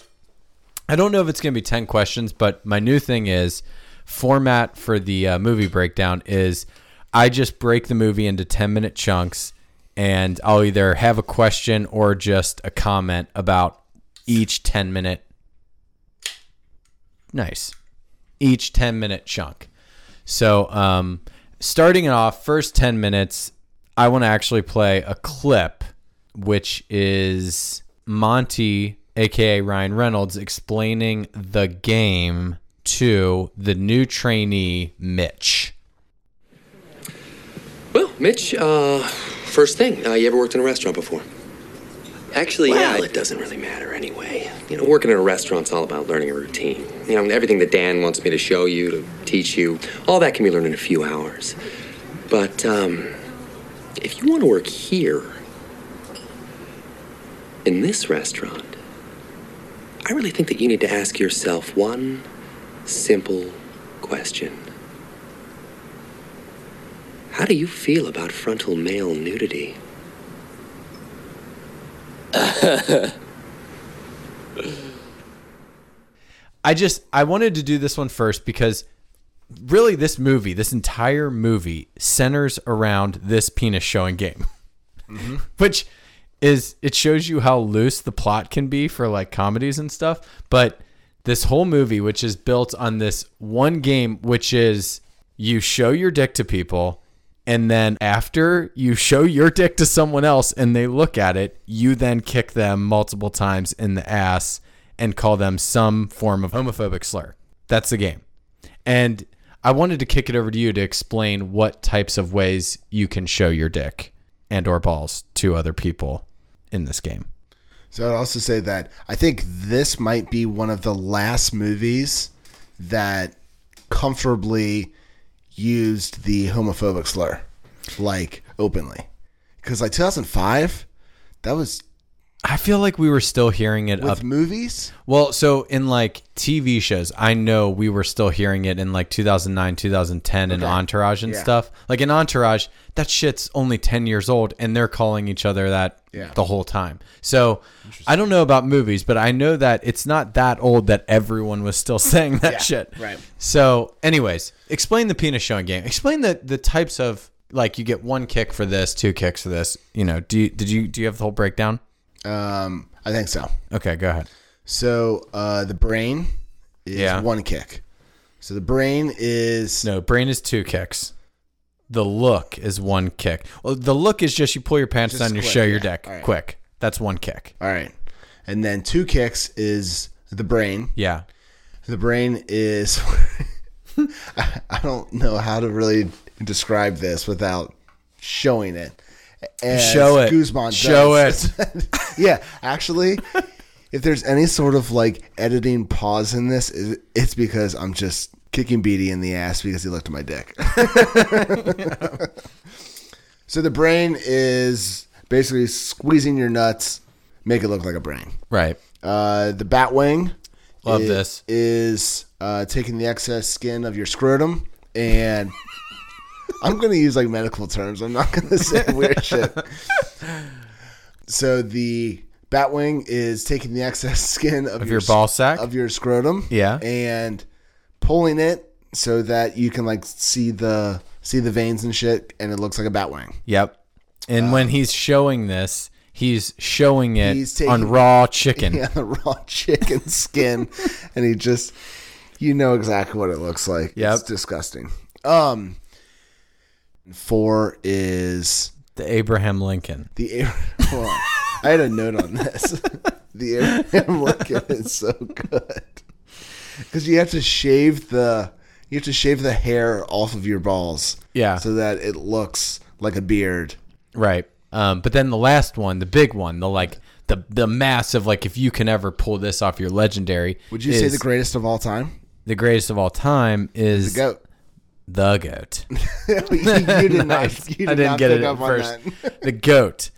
I don't know if it's going to be 10 questions, but my new thing is format for the movie breakdown is I just break the movie into 10-minute chunks, and I'll either have a question or just a comment about each 10-minute. Nice. Each 10-minute chunk. So starting it off, first 10 minutes, I want to actually play a clip, which is Monty, a.k.a. Ryan Reynolds, explaining the game to the new trainee, Mitch. Well, Mitch, first thing, you ever worked in a restaurant before? Actually, well, yeah. It doesn't really matter anyway. You know, working in a restaurant's all about learning a routine. You know, everything that Dan wants me to show you, to teach you, all that can be learned in a few hours. But if you want to work here, in this restaurant, I really think that you need to ask yourself one simple question. How do you feel about frontal male nudity? I wanted to do this one first because really this entire movie centers around this penis showing game, mm-hmm. which is, it shows you how loose the plot can be for like comedies and stuff. But this whole movie, which is built on this one game, which is you show your dick to people. And then after you show your dick to someone else and they look at it, you then kick them multiple times in the ass and call them some form of homophobic slur. That's the game. And I wanted to kick it over to you to explain what types of ways you can show your dick and or balls to other people in this game. So I'd also say that I think this might be one of the last movies that comfortably used the homophobic slur like openly, because like 2005, that was, I feel like we were still hearing it with movies. Well, so in like TV shows, I know we were still hearing it in like 2009, 2010 in Entourage and stuff. Like in Entourage, that shit's only 10 years old and they're calling each other that the whole time. So I don't know about movies, but I know that it's not that old that everyone was still saying that shit. Right. So anyways, explain the penis showing game. Explain the types of, like, you get one kick for this, two kicks for this. You know, do you have the whole breakdown? I think so. Okay, go ahead. So the brain is one kick. So the brain is... No, brain is two kicks. The look is one kick. Well, the look is just you pull your pants down, you show your dick quick. That's one kick. All right. And then two kicks is the brain. Yeah. The brain is... I don't know how to really describe this without showing it. Show it. Guzman show does. It. Yeah, actually, if there's any sort of like editing pause in this, it's because I'm just kicking BD in the ass because he looked at my dick. So the brain is basically squeezing your nuts, make it look like a brain. Right. The bat wing. Love this. Is taking the excess skin of your scrotum and... I'm going to use like medical terms. I'm not going to say weird shit. So the bat wing is taking the excess skin of your ball sack, of your scrotum, and pulling it so that you can like see the veins and shit, and it looks like a bat wing. Yep. And when he's showing this, he's showing it on raw chicken. Yeah, the raw chicken skin, and he just, you know exactly what it looks like. Yep. It's disgusting. 4 is the Abraham Lincoln. Hold on. I had a note on this. The Abraham Lincoln is so good because you have to shave the hair off of your balls, so that it looks like a beard, right? But then the last one, the big one, the like the massive, like if you can ever pull this off, you're legendary. Would you say the greatest of all time? The greatest of all time is the goat. The goat. You did not. I didn't get it at first. The goat.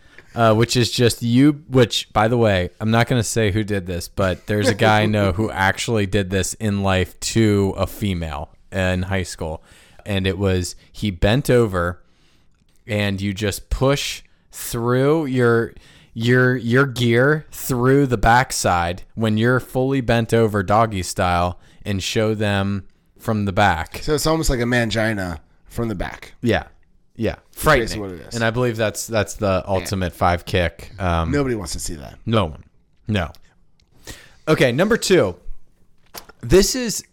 which is just you, which, by the way, I'm not going to say who did this, but there's a guy I know who actually did this in life to a female in high school. And it was, he bent over and you just push through your gear through the backside when you're fully bent over doggy style and show them from the back. So it's almost like a mangina from the back. Yeah. Yeah. Frightening. What it is. And I believe that's the ultimate five kick. Nobody wants to see that. No one. No. Okay. Number two, this is,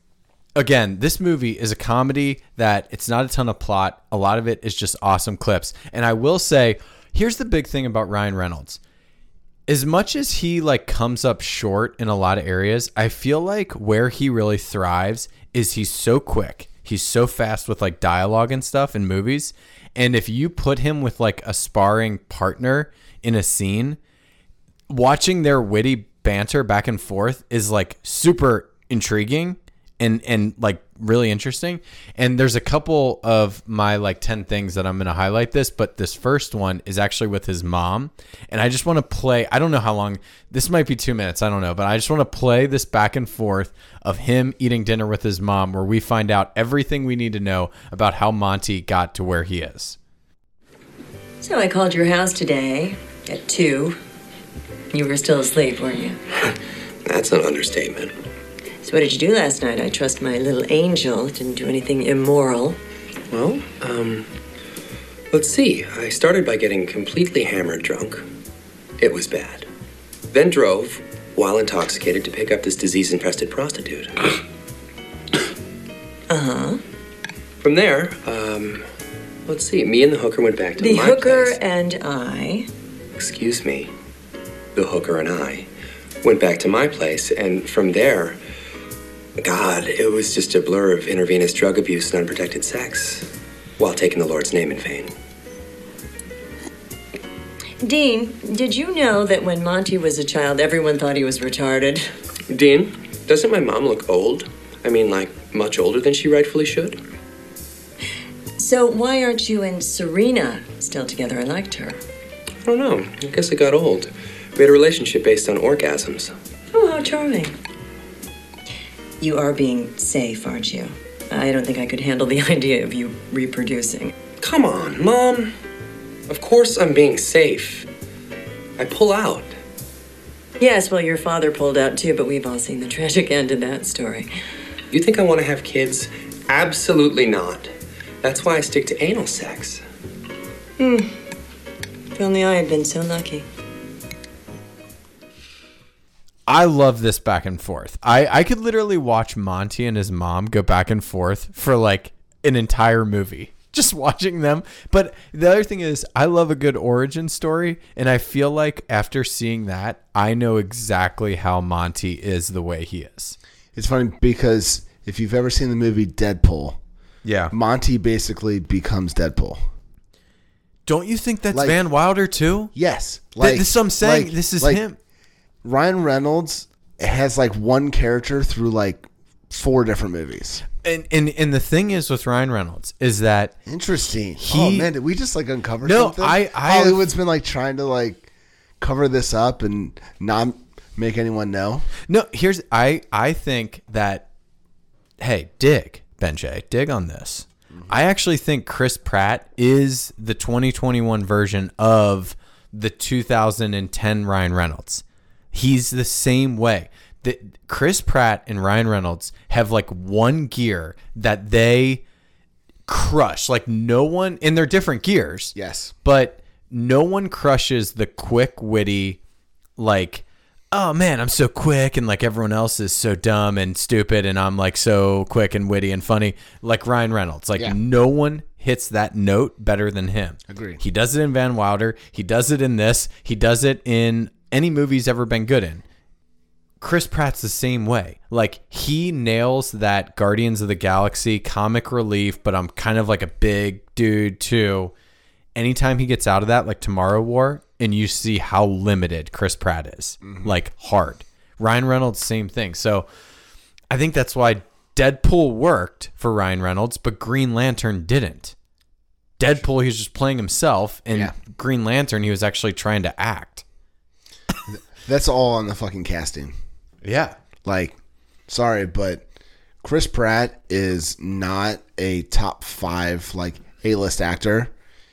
again, this movie is a comedy that it's not a ton of plot. A lot of it is just awesome clips. And I will say, here's the big thing about Ryan Reynolds. As much as he like comes up short in a lot of areas, I feel like where he really thrives is he's so quick. He's so fast with like dialogue and stuff in movies. And if you put him with like a sparring partner in a scene, watching their witty banter back and forth is like super intriguing and like really interesting. And there's a couple of my like 10 things that I'm going to highlight this, but this first one is actually with his mom. And I just want to play, I don't know how long, this might be 2 minutes, I don't know, but I just want to play this back and forth of him eating dinner with his mom, where we find out everything we need to know about how Monty got to where he is. So I called your house today at 2. You were still asleep, weren't you? That's an understatement. So what did you do last night? I trust my little angel didn't do anything immoral. Well, let's see. I started by getting completely hammered drunk. It was bad. Then drove, while intoxicated, to pick up this disease-infested prostitute. Uh-huh. From there, let's see. Me and the hooker went back to my place. The hooker and I. Excuse me. The hooker and I went back to my place, and from there... God, it was just a blur of intravenous drug abuse and unprotected sex while taking the Lord's name in vain. Dean, did you know that when Monty was a child, everyone thought he was retarded? Dean, doesn't my mom look old? I mean, like, much older than she rightfully should? So why aren't you and Serena still together? I liked her. I don't know. I guess I got old. We had a relationship based on orgasms. Oh, how charming. You are being safe, aren't you? I don't think I could handle the idea of you reproducing. Come on, Mom. Of course I'm being safe. I pull out. Yes, well, your father pulled out too, but we've all seen the tragic end of that story. You think I want to have kids? Absolutely not. That's why I stick to anal sex. If only I had been so lucky. I love this back and forth. I could literally watch Monty and his mom go back and forth for like an entire movie, just watching them. But the other thing is, I love a good origin story. And I feel like after seeing that, I know exactly how Monty is the way he is. It's funny because if you've ever seen the movie Deadpool, yeah, Monty basically becomes Deadpool. Don't you think that's like, Van Wilder too? Yes. Like, this is what I'm saying. Like, this is like, him. Ryan Reynolds has like one character through like 4 different movies. And the thing is with Ryan Reynolds is that interesting. Oh man, did we just like uncover something? I Hollywood's been like trying to like cover this up and not make anyone know. No, here's I think that, hey, dig on this. Mm-hmm. I actually think Chris Pratt is the 2021 version of the 2010 Ryan Reynolds. He's the same way. Chris Pratt and Ryan Reynolds have like one gear that they crush. Like no one, and they're different gears. Yes. But no one crushes the quick, witty, like, oh man, I'm so quick. And like everyone else is so dumb and stupid. And I'm like so quick and witty and funny. Like Ryan Reynolds. Like no one hits that note better than him. Agreed. He does it in Van Wilder. He does it in this. He does it in any movie's ever been good in. Chris Pratt's the same way. Like he nails that Guardians of the Galaxy comic relief, but I'm kind of like a big dude too. Anytime he gets out of that, like Tomorrow War, and you see how limited Chris Pratt is, like hard. Ryan Reynolds, same thing. So I think that's why Deadpool worked for Ryan Reynolds, but Green Lantern didn't. Deadpool, he was just playing himself, and Green Lantern, he was actually trying to act. That's all on the fucking casting. Yeah. Like, sorry, but Chris Pratt is not a top 5 like A-list actor.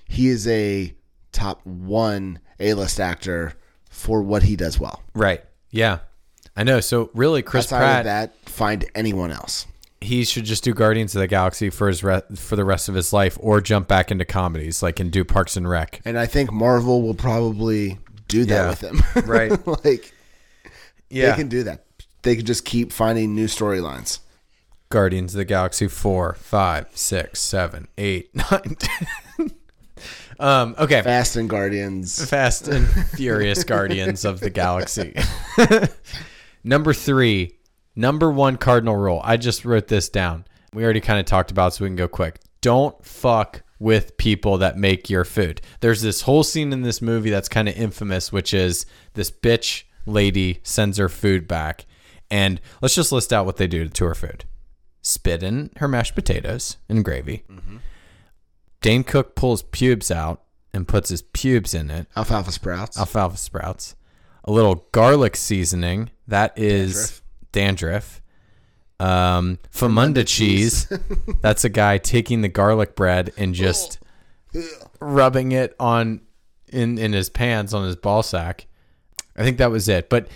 He is a top 1 A-list actor for what he does well. Right. Yeah. I know. So really, Chris Pratt, find anyone else. He should just do Guardians of the Galaxy for the rest of his life, or jump back into comedies like and do Parks and Rec. And I think Marvel will probably do that with him. Right. Like, they can do that. They can just keep finding new storylines. Guardians of the Galaxy 4, 5, 6, 7, 8, 9, 10. Okay. Fast and Guardians. Fast and Furious Guardians of the Galaxy. Number 1 cardinal rule. I just wrote this down. We already kind of talked about it, so we can go quick. Don't fuck with people that make your food. There's this whole scene in this movie that's kind of infamous, which is this bitch lady sends her food back. And let's just list out what they do to her food. Spit in her mashed potatoes and gravy. Mm-hmm. Dane Cook pulls pubes out and puts his pubes in it. Alfalfa sprouts. A little garlic seasoning. That is dandruff. Famunda cheese. That's a guy taking the garlic bread and just rubbing it on in his pants, on his ball sack. I think that was it. But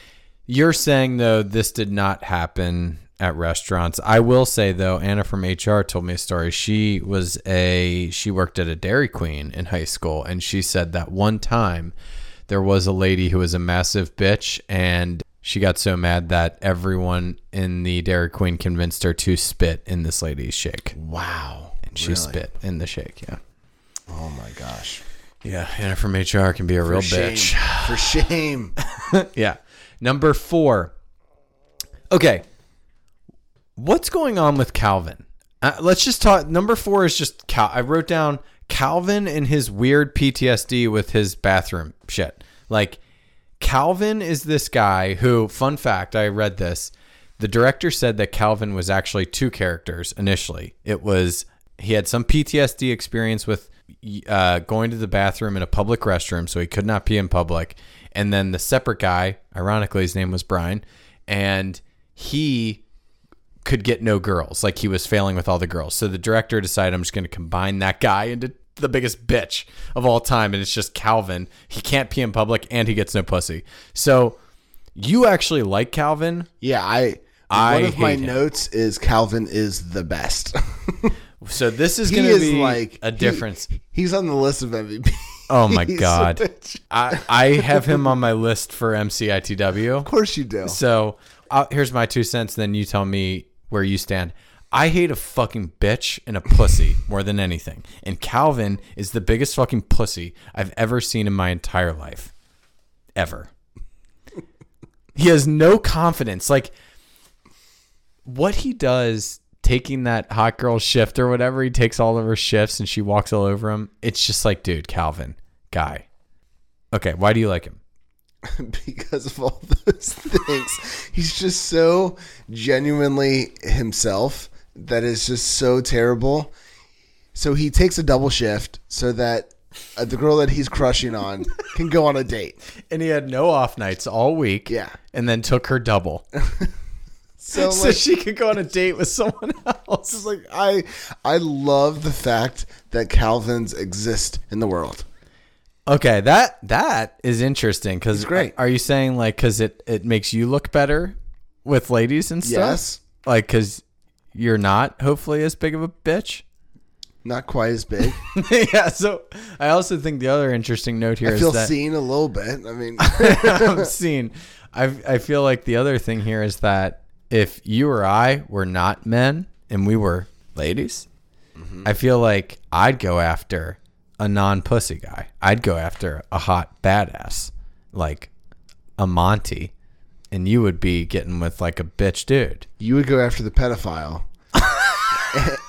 you're saying, though, this did not happen at restaurants. I will say, though, Anna from HR told me a story. She worked at a Dairy Queen in high school, and she said that one time there was a lady who was a massive bitch, and she got so mad that everyone in the Dairy Queen convinced her to spit in this lady's shake. Wow. And she spit in the shake, yeah. Oh, my gosh. Yeah, Anna from HR can be a real bitch. For shame. Yeah. Number 4. Okay. What's going on with Calvin? Let's just talk. Number 4 is just I wrote down Calvin and his weird PTSD with his bathroom shit. Like, Calvin is this guy who, fun fact, I read this. The director said that Calvin was actually 2 characters initially. It was, he had some PTSD experience with going to the bathroom in a public restroom, so he could not pee in public. And then the separate guy, ironically, his name was Brian, and he could get no girls. Like, he was failing with all the girls. So the director decided, I'm just going to combine that guy into the biggest bitch of all time. And it's just Calvin. He can't pee in public and he gets no pussy. So you actually like Calvin. Yeah. One of my notes is Calvin is the best. So this is going to be like a difference. He's on the list of MVP. Oh, my God. I have him on my list for MCITW. Of course you do. So here's my 2 cents. Then you tell me where you stand. I hate a fucking bitch and a pussy more than anything. And Calvin is the biggest fucking pussy I've ever seen in my entire life. Ever. He has no confidence. Like, what he does, taking that hot girl shift or whatever, he takes all of her shifts and she walks all over him. It's just like, dude, Calvin, guy. Okay, why do you like him? Because of all those things. He's just so genuinely himself that is just so terrible. So he takes a double shift so that the girl that he's crushing on can go on a date. And he had no off nights all week. Yeah. And then took her double. So like, she could go on a date with someone else. It's like, I love the fact that Calvins exist in the world. Okay, that is interesting. Cause it's great. Are you saying, like, because it makes you look better with ladies and stuff? Yes. Like, because you're not, hopefully, as big of a bitch? Not quite as big. Yeah, so I also think the other interesting note here is that... I feel seen a little bit. I mean... I'm seen. I feel like the other thing here is that if you or I were not men and we were ladies, mm-hmm. I feel like I'd go after a non-pussy guy. I'd go after a hot badass like a Monty, and you would be getting with like a bitch dude. You would go after the pedophile,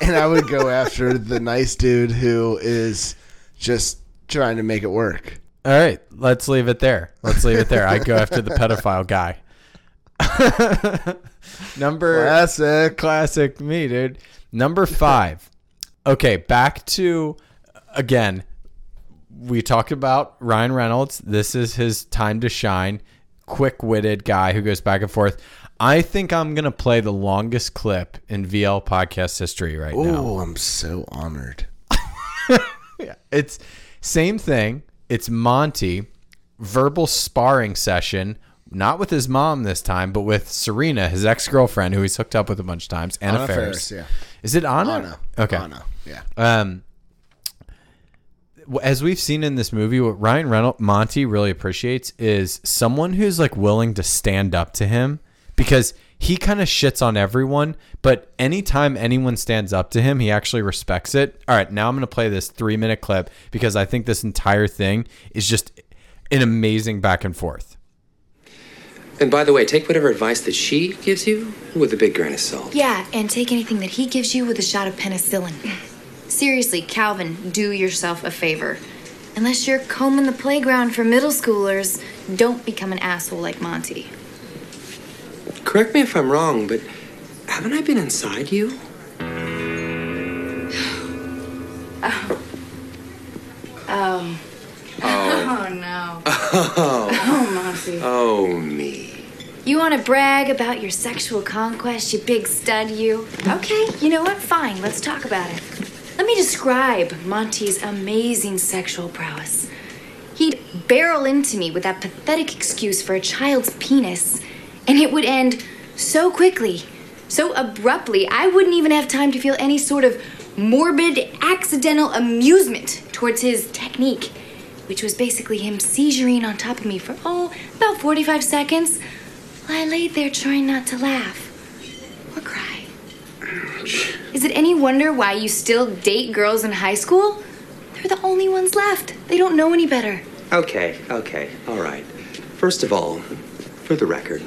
and I would go after the nice dude who is just trying to make it work. All right, let's leave it there. I'd go after the pedophile guy. Classic me, dude. Number 5. Okay, back to again, we talked about Ryan Reynolds. This is his time to shine. Quick-witted guy who goes back and forth. I think I'm going to play the longest clip in VL podcast history right now. Oh, I'm so honored. Yeah, it's same thing. It's Monty, verbal sparring session, not with his mom this time, but with Serena, his ex-girlfriend, who he's hooked up with a bunch of times. Anna Faris. Yeah. Is it Anna? Anna. Okay. Anna, yeah. As we've seen in this movie, what Ryan Reynolds, Monty really appreciates is someone who's like willing to stand up to him, because he kind of shits on everyone, but anytime anyone stands up to him, he actually respects it. All right, now I'm going to play this 3-minute clip because I think this entire thing is just an amazing back and forth. And by the way, take whatever advice that she gives you with a big grain of salt. Yeah, and take anything that he gives you with a shot of penicillin. Seriously, Calvin, do yourself a favor. Unless you're combing the playground for middle schoolers, don't become an asshole like Monty. Correct me if I'm wrong, but haven't I been inside you? Oh, no. Oh, Monty. Oh, me. You want to brag about your sexual conquest, you big stud, you? Okay, you know what? Fine, let's talk about it. Let me describe Monty's amazing sexual prowess. He'd barrel into me with that pathetic excuse for a child's penis, and it would end so quickly, so abruptly, I wouldn't even have time to feel any sort of morbid, accidental amusement towards his technique, which was basically him seizuring on top of me for, about 45 seconds. I laid there trying not to laugh or cry. Is it any wonder why you still date girls in high school? They're the only ones left. They don't know any better. Okay, all right. First of all, for the record,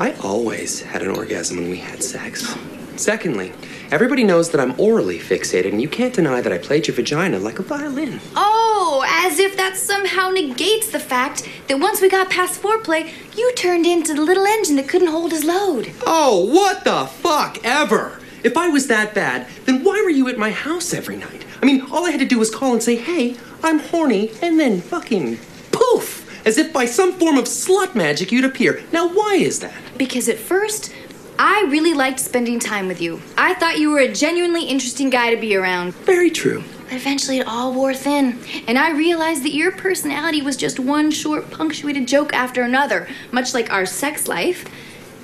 I always had an orgasm when we had sex. Secondly, everybody knows that I'm orally fixated, and you can't deny that I played your vagina like a violin. Oh, as if that somehow negates the fact that once we got past foreplay, you turned into the little engine that couldn't hold his load. Oh, what the fuck ever! If I was that bad, then why were you at my house every night? I mean, all I had to do was call and say, hey, I'm horny, and then fucking poof! As if by some form of slut magic you'd appear. Now, why is that? Because at first, I really liked spending time with you. I thought you were a genuinely interesting guy to be around. Very true. But eventually it all wore thin, and I realized that your personality was just one short, punctuated joke after another, much like our sex life.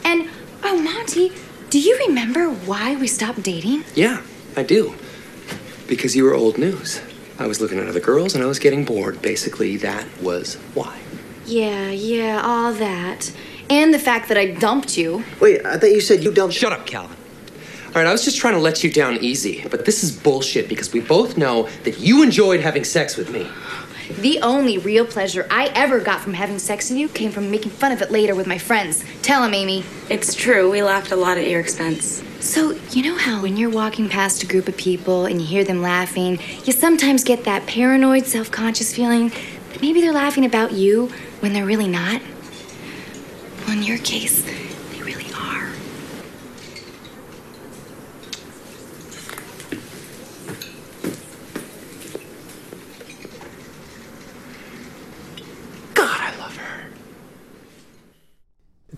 And, oh, Monty, do you remember why we stopped dating? Yeah, I do. Because you were old news. I was looking at other girls, and I was getting bored. Basically, that was why. Yeah, all that. And the fact that I dumped you. Wait, I thought you said you dumped... Shut up, Calvin. All right, I was just trying to let you down easy, but this is bullshit because we both know that you enjoyed having sex with me. The only real pleasure I ever got from having sex with you came from making fun of it later with my friends. Tell him, Amy. It's true. We laughed a lot at your expense. So, you know how when you're walking past a group of people and you hear them laughing, you sometimes get that paranoid, self-conscious feeling that maybe they're laughing about you when they're really not? Well, in your case, they really are. God, I love her.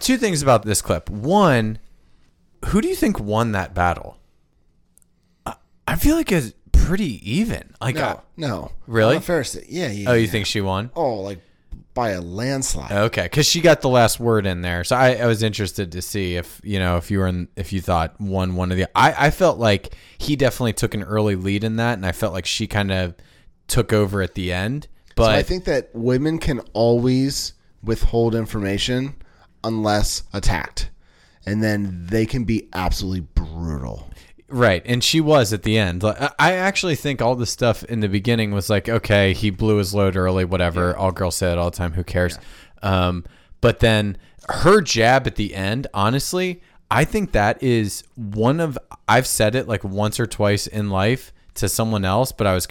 Two things about this clip. One, who do you think won that battle? I feel like it's pretty even. No. Really? First, yeah. Oh, you think she won? Oh, like, by a landslide. Okay, because she got the last word in there, so I was interested to see if you thought one of the. I felt like he definitely took an early lead in that, and I felt like she kind of took over at the end. But so I think that women can always withhold information unless attacked, and then they can be absolutely brutal. Right, and she was at the end. I actually think all the stuff in the beginning was like, okay, he blew his load early, whatever. Yeah. All girls say it all the time. Who cares? Yeah. But then her jab at the end, honestly, I think that is I've said it like once or twice in life to someone else, but I was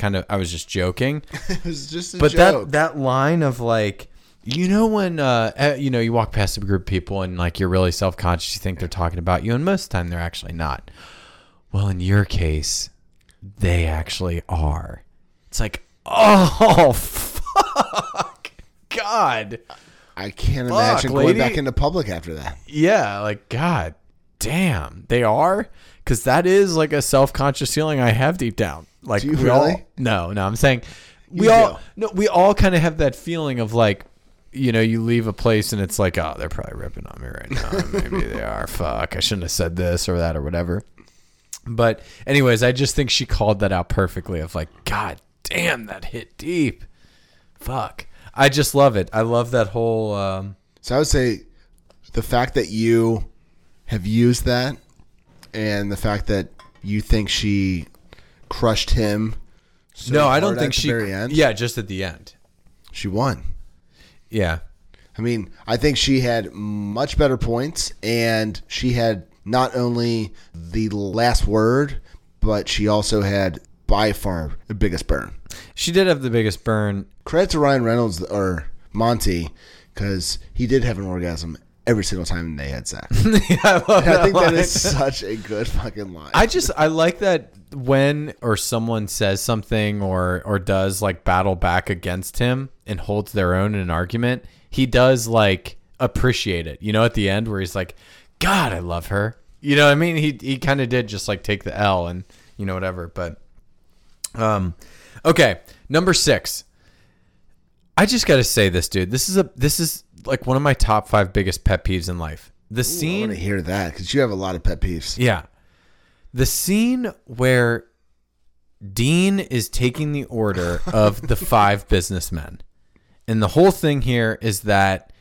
just joking. It was just a joke. That line of like, you know, when you walk past a group of people and like you're really self-conscious, you think they're talking about you, and most of the time they're actually not. Well, in your case, they actually are. It's like, oh, fuck. God. I can't imagine going back into public after that. Yeah, like, God damn. They are? Because that is like a self-conscious feeling I have deep down. Like, do you really? All, no, I'm saying we all kind of have that feeling of like, you know, you leave a place and it's like, oh, they're probably ripping on me right now. Maybe they are. Fuck, I shouldn't have said this or that or whatever. But anyways, I just think she called that out perfectly of like, God damn, that hit deep. Fuck. I just love it. I love that whole. So I would say the fact that you have used that and the fact that you think she crushed him. So no, I don't think she. Yeah, just at the end. She won. Yeah. I mean, I think she had much better points and she had not only the last word, but she also had by far the biggest burn. She did have the biggest burn. Credit to Ryan Reynolds or Monty, because he did have an orgasm every single time they had sex. Yeah, I think that is such a good fucking line. I like that when or someone says something or does like battle back against him and holds their own in an argument, he does like appreciate it. You know, at the end where he's like, God, I love her. You know what I mean? He kind of did just like take the L and, you know, whatever. But okay, number 6. I just got to say this, dude. This is like one of my top 5 biggest pet peeves in life. The scene. I want to hear that because you have a lot of pet peeves. Yeah. The scene where Dean is taking the order of the 5 businessmen. And the whole thing here is that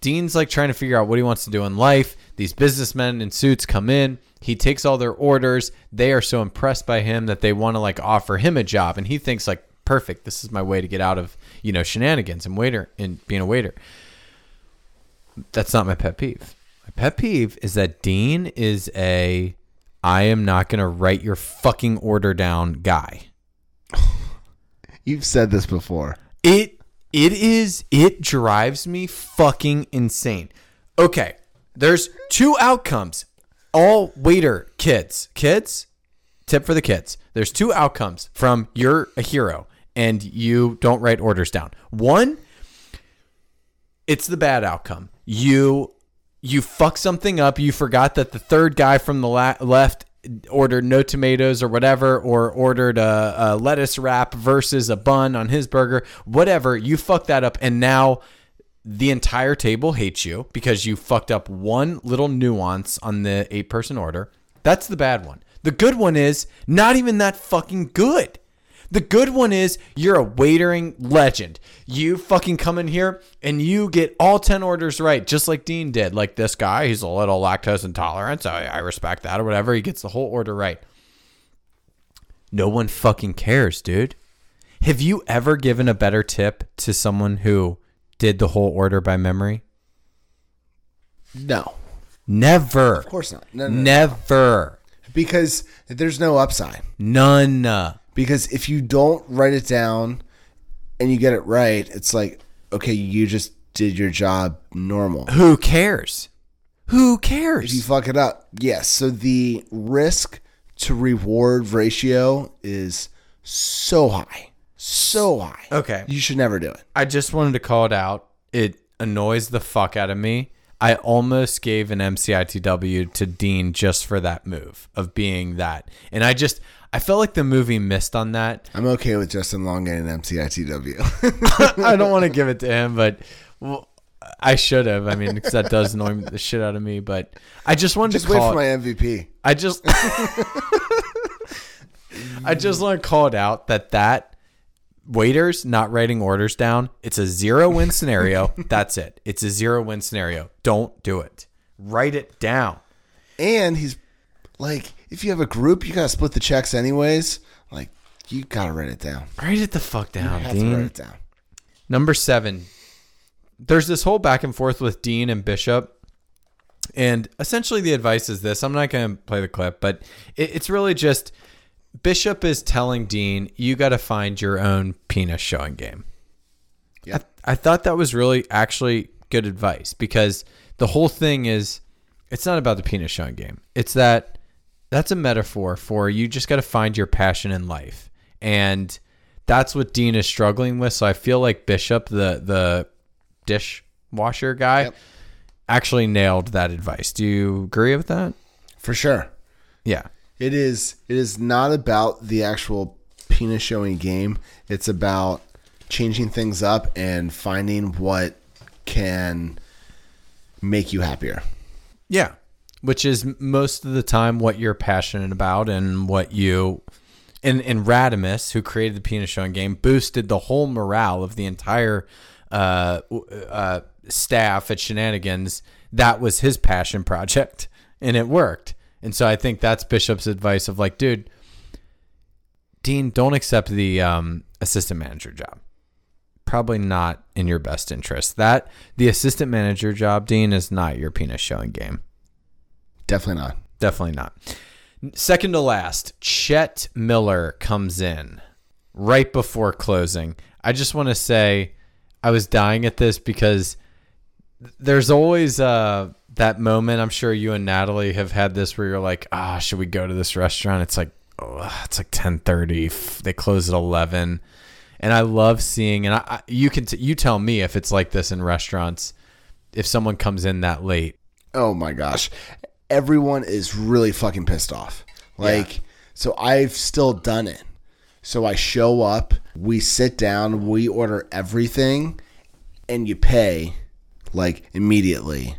Dean's like trying to figure out what he wants to do in life. These businessmen in suits come in. He takes all their orders. They are so impressed by him that they want to like offer him a job. And he thinks like, perfect. This is my way to get out of, you know, shenanigans and being a waiter. That's not my pet peeve. My pet peeve is that Dean is I am not going to write your fucking order down guy. You've said this before. It drives me fucking insane. Okay. There's 2 outcomes. All waiter kids, tip for the kids. There's 2 outcomes from you're a hero and you don't write orders down. 1, it's the bad outcome. You fuck something up. You forgot that the third guy from the left ordered no tomatoes or whatever, or ordered a lettuce wrap versus a bun on his burger, whatever. You fucked that up. And now the entire table hates you because you fucked up one little nuance on the 8-person order. That's the bad one. The good one is not even that fucking good. The good one is you're a waitering legend. You fucking come in here and you get all 10 orders right, just like Dean did. Like this guy, he's a little lactose intolerant, so I respect that or whatever. He gets the whole order right. No one fucking cares, dude. Have you ever given a better tip to someone who did the whole order by memory? No. Never. Of course not. No, never. No. Because there's no upside. None. Because if you don't write it down and you get it right, it's like, okay, you just did your job normal. Who cares? Who cares? If you fuck it up. Yes. So the risk to reward ratio is so high. So high. Okay. You should never do it. I just wanted to call it out. It annoys the fuck out of me. I almost gave an MCITW to Dean just for that move of being that. And I felt like the movie missed on that. I'm okay with Justin Long getting an MCITW. I don't want to give it to him, but I should have. I mean, because that does annoy the shit out of me. But I just wanted to call it. Just wait for my MVP. I just want to call it out that waiters not writing orders down. It's a 0-win scenario. That's it. It's a 0-win scenario. Don't do it. Write it down. And he's like, if you have a group, you got to split the checks anyways. Like, you got to write it down. Write it the fuck down, Dean. You have to write it down. Number 7. There's this whole back and forth with Dean and Bishop. And essentially the advice is this. I'm not going to play the clip, but it's really just Bishop is telling Dean, you got to find your own penis showing game. Yeah. I thought that was really actually good advice because the whole thing is, it's not about the penis showing game. It's that. That's a metaphor for you just got to find your passion in life. And that's what Dean is struggling with. So I feel like Bishop, the dishwasher guy, actually nailed that advice. Do you agree with that? For sure. Yeah. It is not about the actual penis showing game. It's about changing things up and finding what can make you happier. Yeah. Which is most of the time what you're passionate about and what you... And Radimus, who created the penis showing game, boosted the whole morale of the entire staff at Shenanigans. That was his passion project, and it worked. And so I think that's Bishop's advice of like, dude, Dean, don't accept the assistant manager job. Probably not in your best interest. That the assistant manager job, Dean, is not your penis showing game. Definitely not. Second to last, Chet Miller comes in right before closing. I just want to say I was dying at this because there's always that moment. I'm sure you and Natalie have had this where you're like, should we go to this restaurant? It's like, it's like 10:30. They close at 11. And I love seeing, and you tell me if it's like this in restaurants, if someone comes in that late. Oh my gosh. Everyone is really fucking pissed off. Like, yeah. So I've still done it. So I show up, we sit down, we order everything, and you pay like immediately,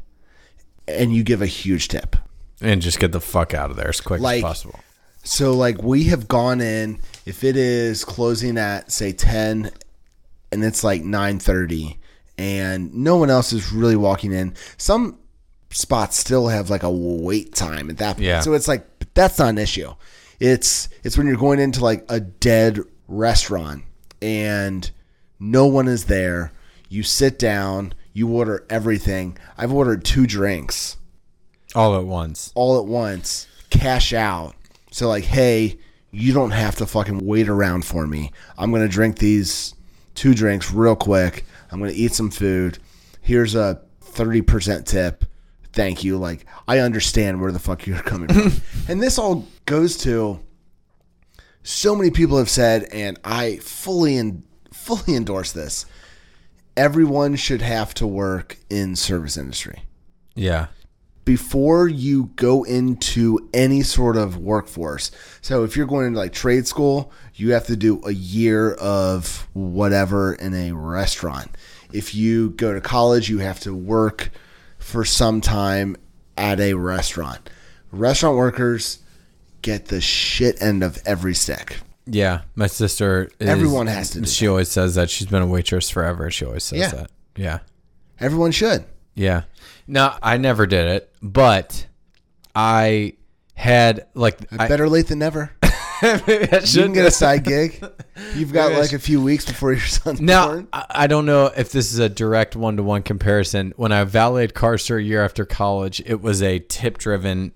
and you give a huge tip. And just get the fuck out of there as quick as possible. So like we have gone in, if it is closing at say 10 and it's like 9:30 and no one else is really walking in. Some spots still have like a wait time at that point. Yeah. So it's like, that's not an issue. It's when you're going into like a dead restaurant and no one is there. You sit down, you order everything. I've ordered 2 drinks. All at once. Cash out. So like, hey, you don't have to fucking wait around for me. I'm going to drink these 2 drinks real quick. I'm going to eat some food. Here's a 30% tip. Thank you. Like, I understand where the fuck you're coming from. And this all goes to so many people have said, and I fully endorse this. Everyone should have to work in service industry. Yeah. Before you go into any sort of workforce. So if you're going into like trade school, you have to do a year of whatever in a restaurant. If you go to college, you have to work for some time at a restaurant. Restaurant workers get the shit end of every stick. Yeah. My sister is, everyone has to do she that. Always says that. She's been a waitress forever. She always says that. Yeah. Everyone should. Yeah. No, I never did it, but I had like... Better late than never. Maybe I shouldn't. You can get a side gig. You've got like a few weeks before your son's born. Now, I don't know if this is a direct one-to-one comparison. When I valeted cars for a year after college, it was a tip-driven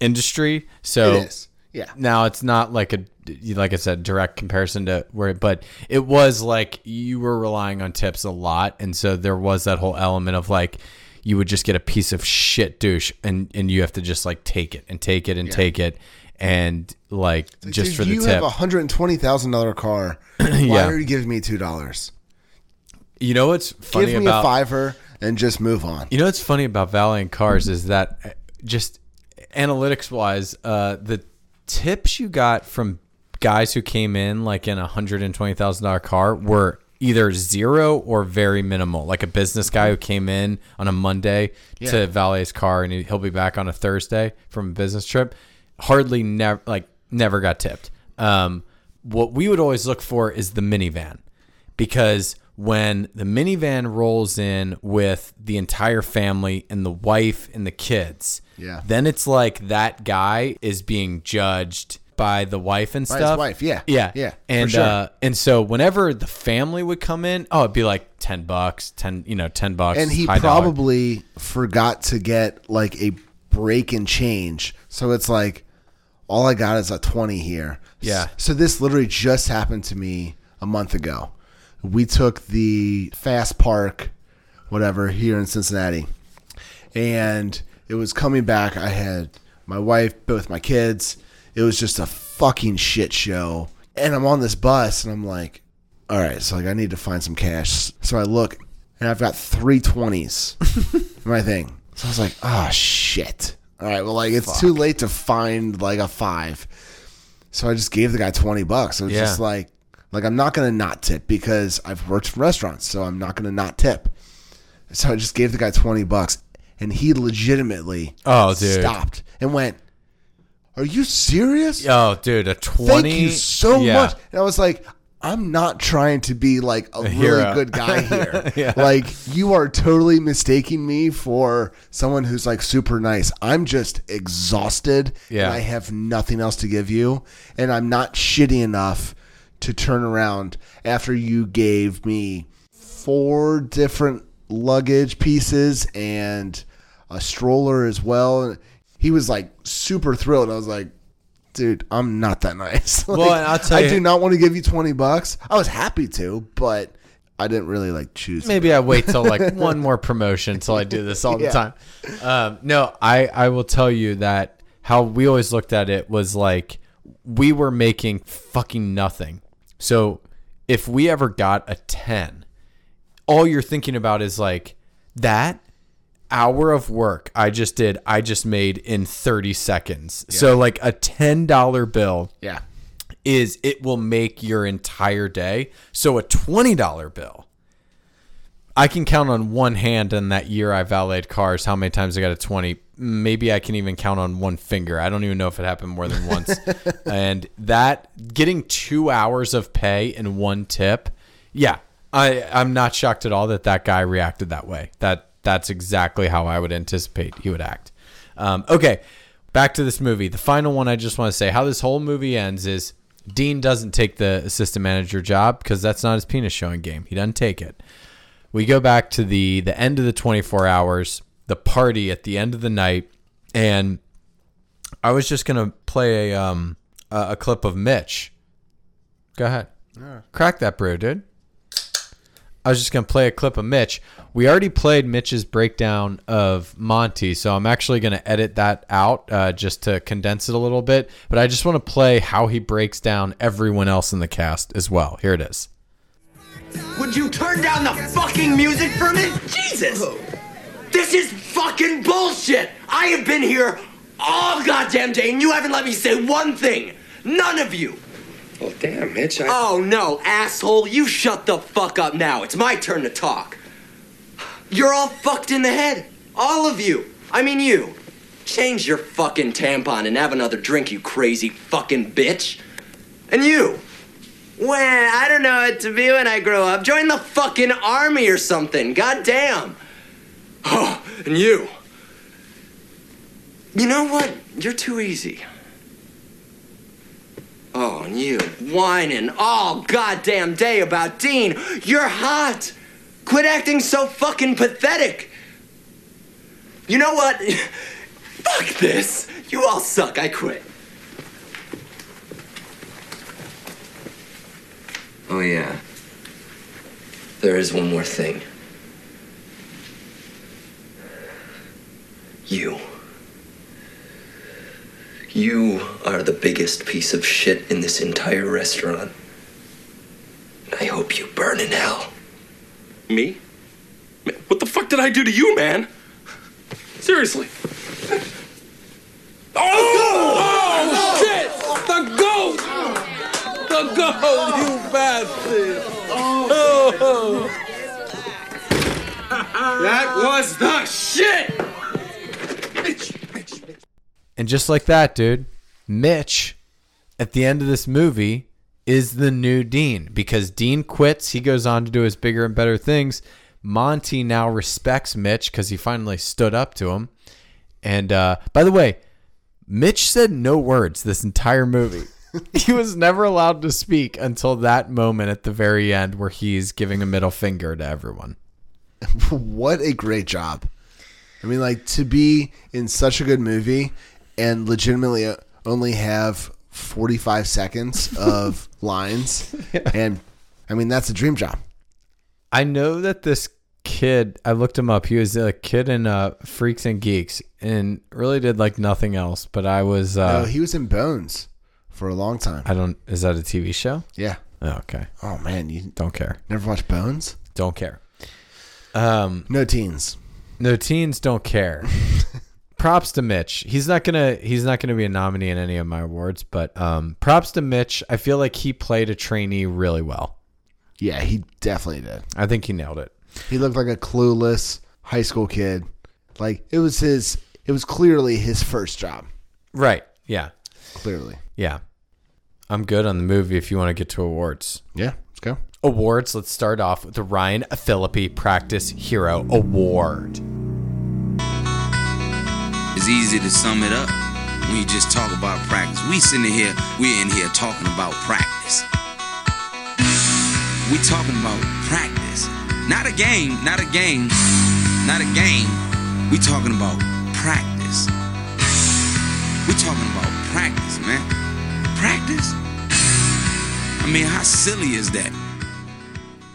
industry. So it is. Yeah. Now it's not like a, like I said, direct comparison to where, but it was like you were relying on tips a lot, and so there was that whole element of like you would just get a piece of shit douche, and you have to just like take it. And like just for the tip, you have $120,000 car. Why are you giving me $2? You know what's funny about a $5 and just move on. You know what's funny about valeting cars is that just analytics wise, the tips you got from guys who came in like in $120,000 car were either zero or very minimal. Like a business guy who came in on a Monday to valet his car, and he'll be back on a Thursday from a business trip. Never got tipped. What we would always look for is the minivan, because when the minivan rolls in with the entire family and the wife and the kids, then it's like that guy is being judged by the wife and stuff. By his wife, yeah. And for sure. And so whenever the family would come in, it'd be like $10, and he probably forgot to get like a break and change, so it's like, all I got is a 20 here. Yeah. So this literally just happened to me a month ago. We took the Fast Park, whatever, here in Cincinnati. And it was coming back. I had my wife, both my kids. It was just a fucking shit show. And I'm on this bus and I'm like, all right, so like I need to find some cash. So I look, and I've got 3 20s in my thing. So I was like, oh, shit. All right, well, like it's too late to find like a $5. So I just gave the guy $20. It was just like I'm not going to not tip because I've worked in restaurants, so I'm not going to not tip. So I just gave the guy $20, and he legitimately stopped and went, are you serious? Oh, dude, a 20? Thank you so much. And I was like, I'm not trying to be like a really good guy here. Like, you are totally mistaking me for someone who's like super nice. I'm just exhausted. Yeah. And I have nothing else to give you. And I'm not shitty enough to turn around after you gave me 4 different luggage pieces and a stroller as well. He was like super thrilled. I was like, dude, I'm not that nice. Like, well, and I'll tell you, I do not want to give you $20. I was happy to, but I didn't really like choose. Maybe I wait till like one more promotion till I do this all the time. No, I will tell you that how we always looked at it was like we were making fucking nothing. So if we ever got a 10, all you're thinking about is like that hour of work I just made in 30 seconds. Yeah. So like a $10 bill is it will make your entire day. So a $20 bill, I can count on one hand in that year I valeted cars how many times I got a 20. Maybe I can even count on one finger. I don't even know if it happened more than once. And that getting 2 hours of pay and one tip. Yeah. I'm not shocked at all that guy reacted that way. That's exactly how I would anticipate he would act. Okay, back to this movie. The final one I just want to say, how this whole movie ends is Dean doesn't take the assistant manager job because that's not his penis showing game. He doesn't take it. We go back to the end of the 24 hours, the party at the end of the night, and I was just going to play a clip of Mitch. Go ahead. Yeah. Crack that brew, dude. I was just going to play a clip of Mitch. We already played Mitch's breakdown of Monty, so I'm actually going to edit that out just to condense it a little bit. But I just want to play how he breaks down everyone else in the cast as well. Here it is. Would you turn down the fucking music for me? Jesus! This is fucking bullshit! I have been here all goddamn day, and you haven't let me say one thing. None of you. Well, damn, Mitch, Oh, no, asshole. You shut the fuck up now. It's my turn to talk. You're all fucked in the head. All of you. I mean you. Change your fucking tampon and have another drink, you crazy fucking bitch. And you. Well, I don't know what to be when I grow up. Join the fucking army or something. Goddamn. Oh, and you. You know what? You're too easy. Oh, and you whining all goddamn day about Dean. You're hot. Quit acting so fucking pathetic. You know what? Fuck this. You all suck. I quit. Oh, yeah. There is one more thing. You. You are the biggest piece of shit in this entire restaurant. I hope you burn in hell. Me? What the fuck did I do to you, man? Seriously. Oh! Oh, shit! The goat! The goat, you bastard! Oh! That was the shit! And just like that, dude, Mitch, at the end of this movie, is the new Dean. Because Dean quits. He goes on to do his bigger and better things. Monty now respects Mitch because he finally stood up to him. And by the way, Mitch said no words this entire movie. He was never allowed to speak until that moment at the very end where he's giving a middle finger to everyone. What a great job. I mean, like, to be in such a good movie and legitimately only have 45 seconds of lines. Yeah. And I mean, that's a dream job. I know that this kid, I looked him up. He was a kid in Freaks and Geeks and really did like nothing else. But I was, he was in Bones for a long time. Is that a TV show? Yeah. Okay. Oh man, you don't care. Never watched Bones? Don't care. No teens. No teens don't care. Props to Mitch. He's not gonna be a nominee in any of my awards, but props to Mitch. I feel like he played a trainee really well. Yeah, he definitely did. I think he nailed it. He looked like a clueless high school kid. Like it was clearly his first job. Right. Yeah. Clearly. Yeah. I'm good on the movie if you want to get to awards. Yeah, let's go. Awards, let's start off with the Ryan Phillippe Practice Hero Award. It's easy to sum it up when you just talk about practice. We're in here talking about practice. We talking about practice. Not a game. We talking about practice. We talking about practice, man. Practice? I mean, how silly is that?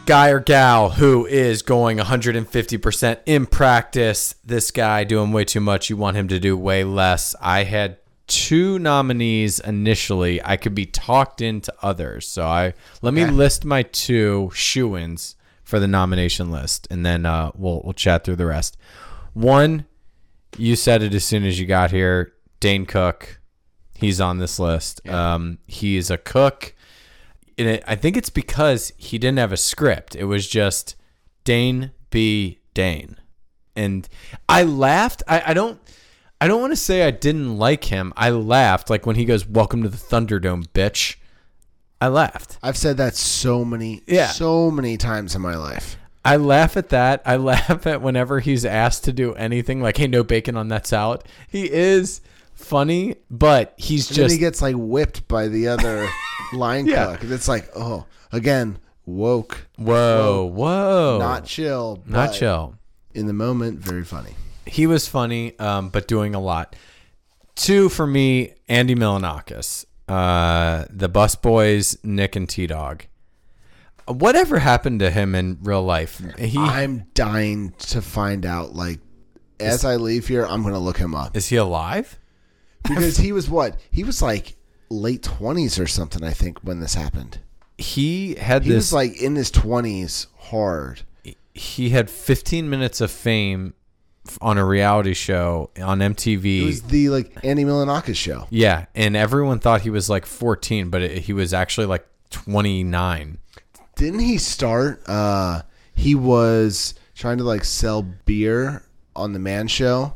Guy or gal who is going 150% in practice. This guy doing way too much. You want him to do way less. I had two nominees initially. I could be talked into others. So let me list my two shoo-ins for the nomination list, and then we'll chat through the rest. One, you said it as soon as you got here. Dane Cook, he's on this list. Yeah. He is a cook. And I think it's because he didn't have a script. It was just Dane be Dane. And I laughed. I don't want to say I didn't like him. I laughed. Like when he goes, "Welcome to the Thunderdome, bitch." I laughed. I've said that so many times in my life. I laugh at that. I laugh at whenever he's asked to do anything like, "Hey, no bacon on that salad." He is funny, but he gets like whipped by the other line cook. And it's like, oh, again, woke. Whoa. Not chill. Not chill. In the moment, very funny. He was funny, but doing a lot. Two for me, Andy Milonakis, the Busboys, Nick and T-Dog. Whatever happened to him in real life? I'm dying to find out. Like, as I leave here, I'm going to look him up. Is he alive? Because he was what? He was like late 20s or something, I think, when this happened. He was like in his 20s hard. He had 15 minutes of fame on a reality show on MTV. It was the like Andy Milonakis show. Yeah, and everyone thought he was like 14, but he was actually like 29. Didn't he start? He was trying to like sell beer on the Man Show.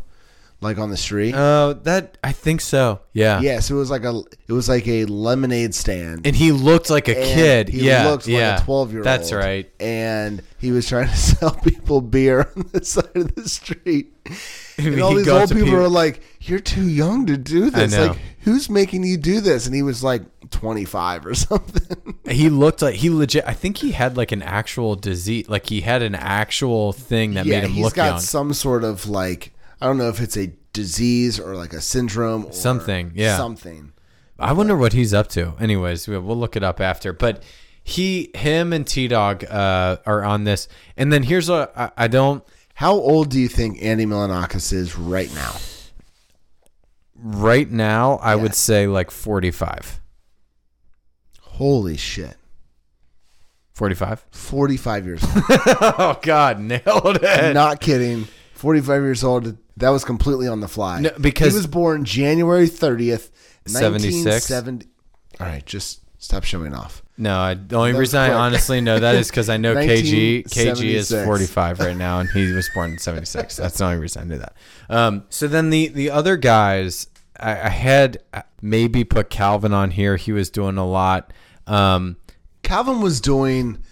Like on the street? Oh, I think so. Yeah. Yeah, so it was like a lemonade stand. And he looked like a kid. He looked like a 12-year-old. That's right. And he was trying to sell people beer on the side of the street. And all these old people were like, "You're too young to do this. Like, who's making you do this?" And he was like 25 or something. He looked like I think he had like an actual disease. Like he had an actual thing that made him look young. He's got some sort of like, I don't know if it's a disease or like a syndrome or something. Yeah. Something. I wonder what he's up to. Anyways, we'll look it up after. But him and T-Dog are on this. And then here's what I don't. How old do you think Andy Milonakis is right now? Right now, I would say like 45. Holy shit. 45? 45 years old. Oh, God. Nailed it. I'm not kidding. 45 years old. That was completely on the fly. No, because he was born January 30th, 1970. All right, just stop showing off. No, the only reason I honestly know that is because I know KG is 45 right now, and he was born in 76. That's the only reason I knew that. So then the other guys, I had maybe put Calvin on here. He was doing a lot. Calvin was doing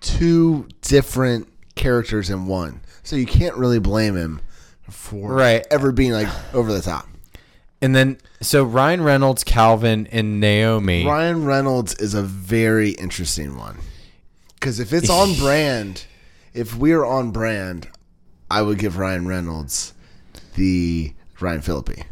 two different characters in one. So you can't really blame him for ever being like over the top. And then, so Ryan Reynolds, Calvin, and Naomi. Ryan Reynolds is a very interesting one. Because if it's on brand, if we're on brand, I would give Ryan Reynolds the Ryan Phillippe.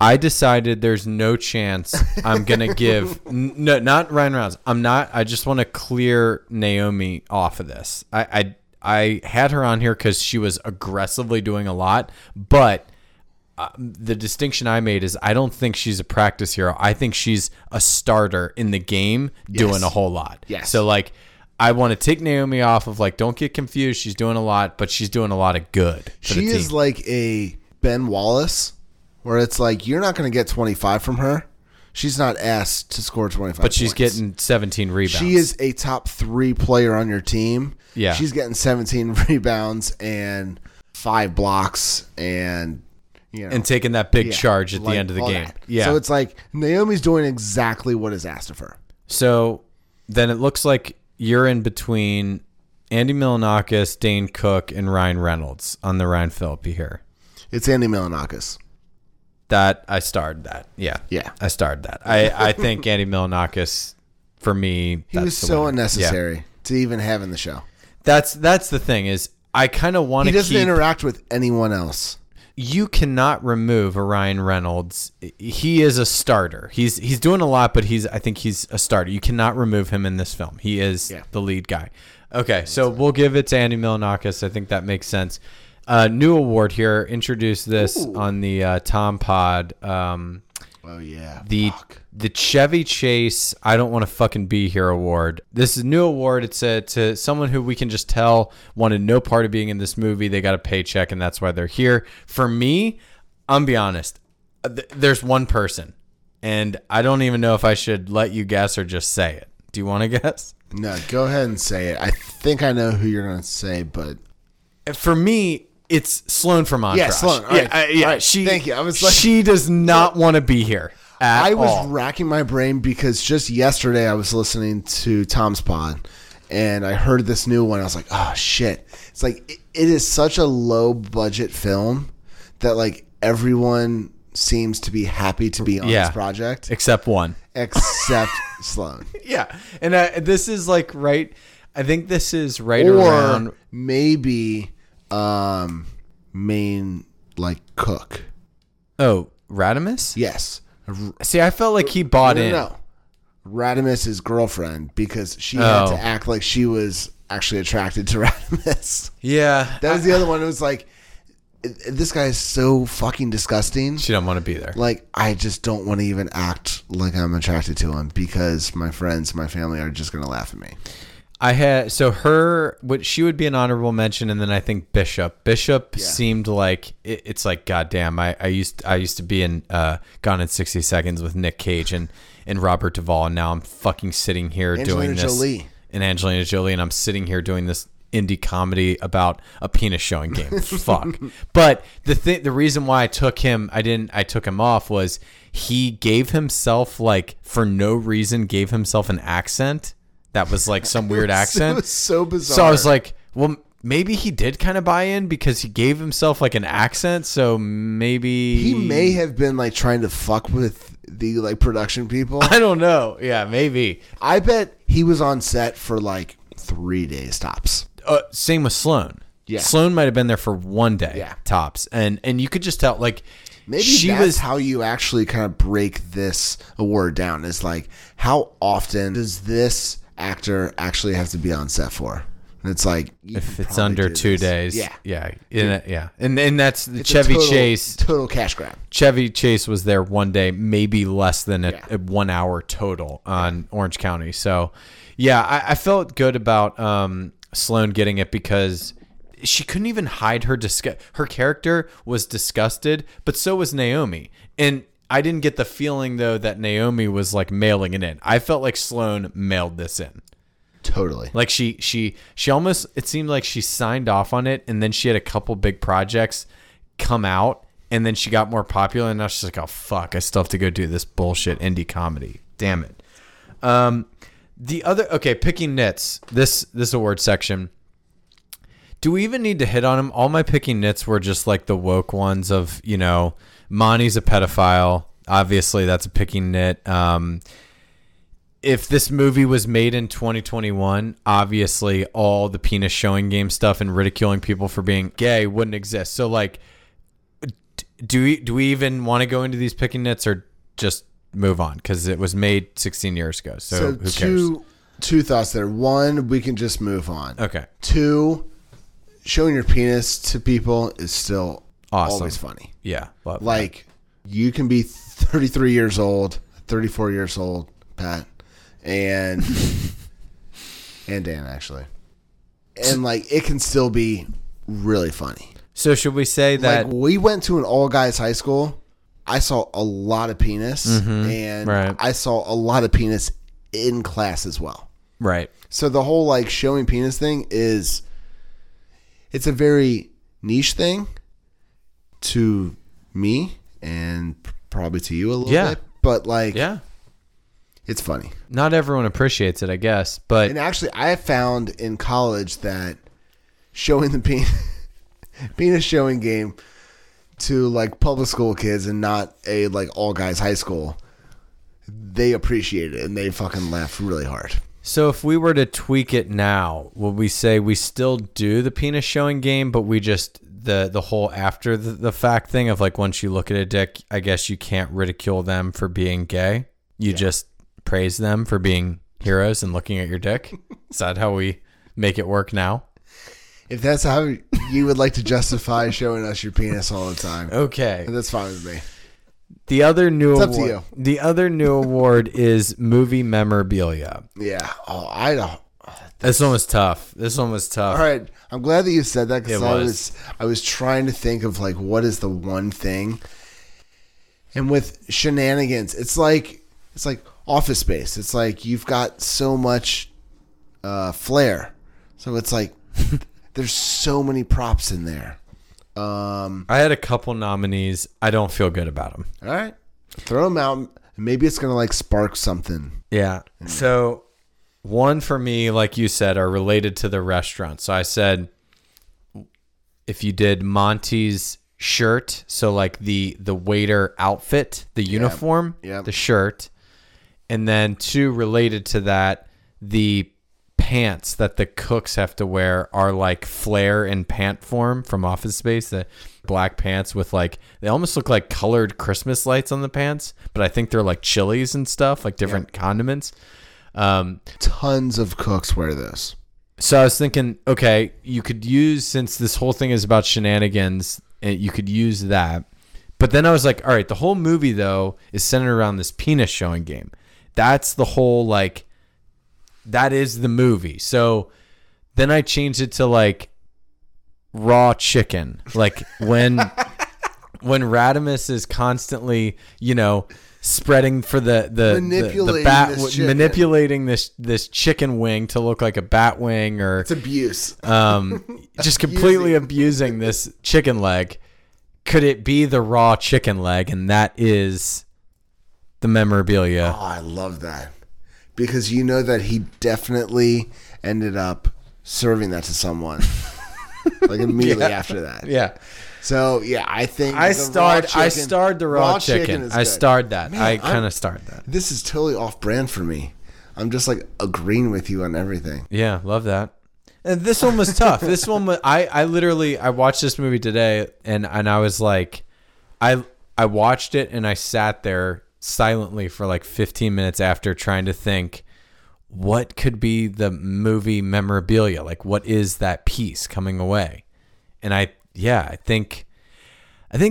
I decided there's no chance I'm going to give. No, not Ryan Reynolds. I'm not. I just want to clear Naomi off of this. I had her on here because she was aggressively doing a lot, but the distinction I made is I don't think she's a practice hero. I think she's a starter in the game doing a whole lot. Yes. So, like, I want to take Naomi off of, like, don't get confused. She's doing a lot, but she's doing a lot of good. She is like a Ben Wallace, where it's like, you're not going to get 25 from her. She's not asked to score 25 points. But she's getting 17 rebounds. She is a top 3 player on your team. Yeah. She's getting 17 rebounds and 5 blocks and, you know. And taking that big charge at the end of the game. Yeah. So it's like Naomi's doing exactly what is asked of her. So then it looks like you're in between Andy Milonakis, Dane Cook, and Ryan Reynolds on the Ryan Phillippe here. It's Andy Milonakis. That I starred that. Yeah. Yeah. I starred that. I think Andy Milonakis, for me, he was so unnecessary to even have in the show. That's the thing is I kind of want to keep... He doesn't interact with anyone else. You cannot remove a Ryan Reynolds. He is a starter. He's doing a lot, but I think he's a starter. You cannot remove him in this film. He is the lead guy. Okay, so we'll give it to Andy Milonakis. I think that makes sense. New award here. Introduced this on the Tom Pod. The Chevy Chase I Don't Want to Fucking Be Here award. This is a new award. It's to someone who we can just tell wanted no part of being in this movie. They got a paycheck, and that's why they're here. For me, I'm be honest. There's one person, and I don't even know if I should let you guess or just say it. Do you want to guess? No, go ahead and say it. I think I know who you're going to say, but... For me... It's Sloane from Entourage. Yeah, Sloane. All right. She, thank you. I was like, she does not want to be here at all. I was racking my brain because just yesterday I was listening to Tom's Pod and I heard this new one. I was like, oh, shit. It's like it is such a low-budget film that like everyone seems to be happy to be on this project. Except one. Except Sloane. Yeah. And this is like right – I think this is around – maybe – main like Cook. Oh, Radimus? Yes. See, I felt like he bought in. No. Radimus is girlfriend because she had to act like she was actually attracted to Radimus. Yeah. That was the other one. It was like, this guy is so fucking disgusting. She don't want to be there. Like, I just don't want to even act like I'm attracted to him because my friends, my family are just going to laugh at me. She would be an honorable mention, and then I think Bishop. Bishop seemed like it's like, goddamn. I used to be in Gone in 60 Seconds with Nick Cage and Robert Duvall, and now I'm fucking sitting here doing this. Angelina Jolie, and I'm sitting here doing this indie comedy about a penis showing game. Fuck. But the reason why I took him off was he gave himself like for no reason gave himself an accent. That was like some weird accent. It was so bizarre. So I was like, well, maybe he did kind of buy in because he gave himself like an accent. So maybe he may have been like trying to fuck with the like production people. I don't know. Yeah, maybe. I bet he was on set for like 3 days tops. Same with Sloane. Yeah. Sloane might have been there for 1 day tops. And you could just tell like maybe that's how you actually kind of break this award down is like how often does this actor actually have to be on set for? And it's like if it's under 2 days, and that's the Chevy Chase total cash grab. Chevy Chase was there 1 day, maybe less than a 1 hour total on Orange County. So, yeah, I felt good about Sloane getting it because she couldn't even hide her disgust. Her character was disgusted, but so was Naomi, and I didn't get the feeling, though, that Naomi was, like, mailing it in. I felt like Sloane mailed this in. Totally. Like, she almost, it seemed like she signed off on it, and then she had a couple big projects come out, and then she got more popular, and now she's like, oh, fuck, I still have to go do this bullshit indie comedy. Damn it. Picking nits, this award section. Do we even need to hit on them? All my picking nits were just, like, the woke ones of, you know... Monty's a pedophile. Obviously, that's a picking nit. If this movie was made in 2021, obviously all the penis showing game stuff and ridiculing people for being gay wouldn't exist. So, like, do we even want to go into these picking nits or just move on? Because it was made 16 years ago. So who cares? Two thoughts there. One, we can just move on. Okay. Two, showing your penis to people is still awesome. Always funny. Yeah. Like that. You can be 33 years old, 34 years old, Pat, and and Dan actually. And like it can still be really funny. So should we say that like, we went to an all guys high school? I saw a lot of penis, and right. I saw a lot of penis in class as well. Right. So the whole like showing penis thing is, it's a very niche thing to me and probably to you a little bit, but like, it's funny. Not everyone appreciates it, I guess, but. And actually I found in college that showing the penis showing game to like public school kids and not a like all guys high school, they appreciate it and they fucking laugh really hard. So if we were to tweak it now, would we say we still do the penis showing game, but we just the whole after the fact thing of like once you look at a dick, I guess you can't ridicule them for being gay. You just praise them for being heroes and looking at your dick. Is that how we make it work now? If that's how you would like to justify showing us your penis all the time. Okay. That's fine with me. The other new award, up to you. The other new award is movie memorabilia. Yeah. Oh, I don't. This one was tough. All right. I'm glad that you said that because I was trying to think of like what is the one thing. And with Shenanigans, it's like Office Space. It's like you've got so much flair. So it's like there's so many props in there. I had a couple nominees. I don't feel good about them. All right. Throw them out. Maybe it's going to like spark something. Yeah. So one for me, like you said, are related to the restaurant. So I said, if you did Monty's shirt, so like the waiter outfit, the uniform, the shirt, and then two related to that, the pants that the cooks have to wear are like flare and pant form from Office Space. The black pants with like they almost look like colored Christmas lights on the pants, but I think they're like chilies and stuff, like different condiments. Tons of cooks wear this. So I was thinking, okay, you could use, since this whole thing is about shenanigans, you could use that. But then I was like, all right, the whole movie though is centered around this penis showing game. That's the whole like. That is the movie. So then I changed it to like raw chicken. Like when Radimus is constantly, you know, spreading for the bat, manipulating this chicken wing to look like a bat wing, or it's abuse. Just completely abusing this chicken leg. Could it be the raw chicken leg? And that is the memorabilia. Oh, I love that. Because you know that he definitely ended up serving that to someone, like immediately after that. Yeah. So yeah, I think I starred the raw chicken. I starred that. Man, I kind of starred that. This is totally off brand for me. I'm just like agreeing with you on everything. Yeah, love that. And this one was tough. This one was, I literally watched this movie today and I was like, I watched it and I sat there silently for like 15 minutes after trying to think what could be the movie memorabilia, like what is that piece coming away. And I think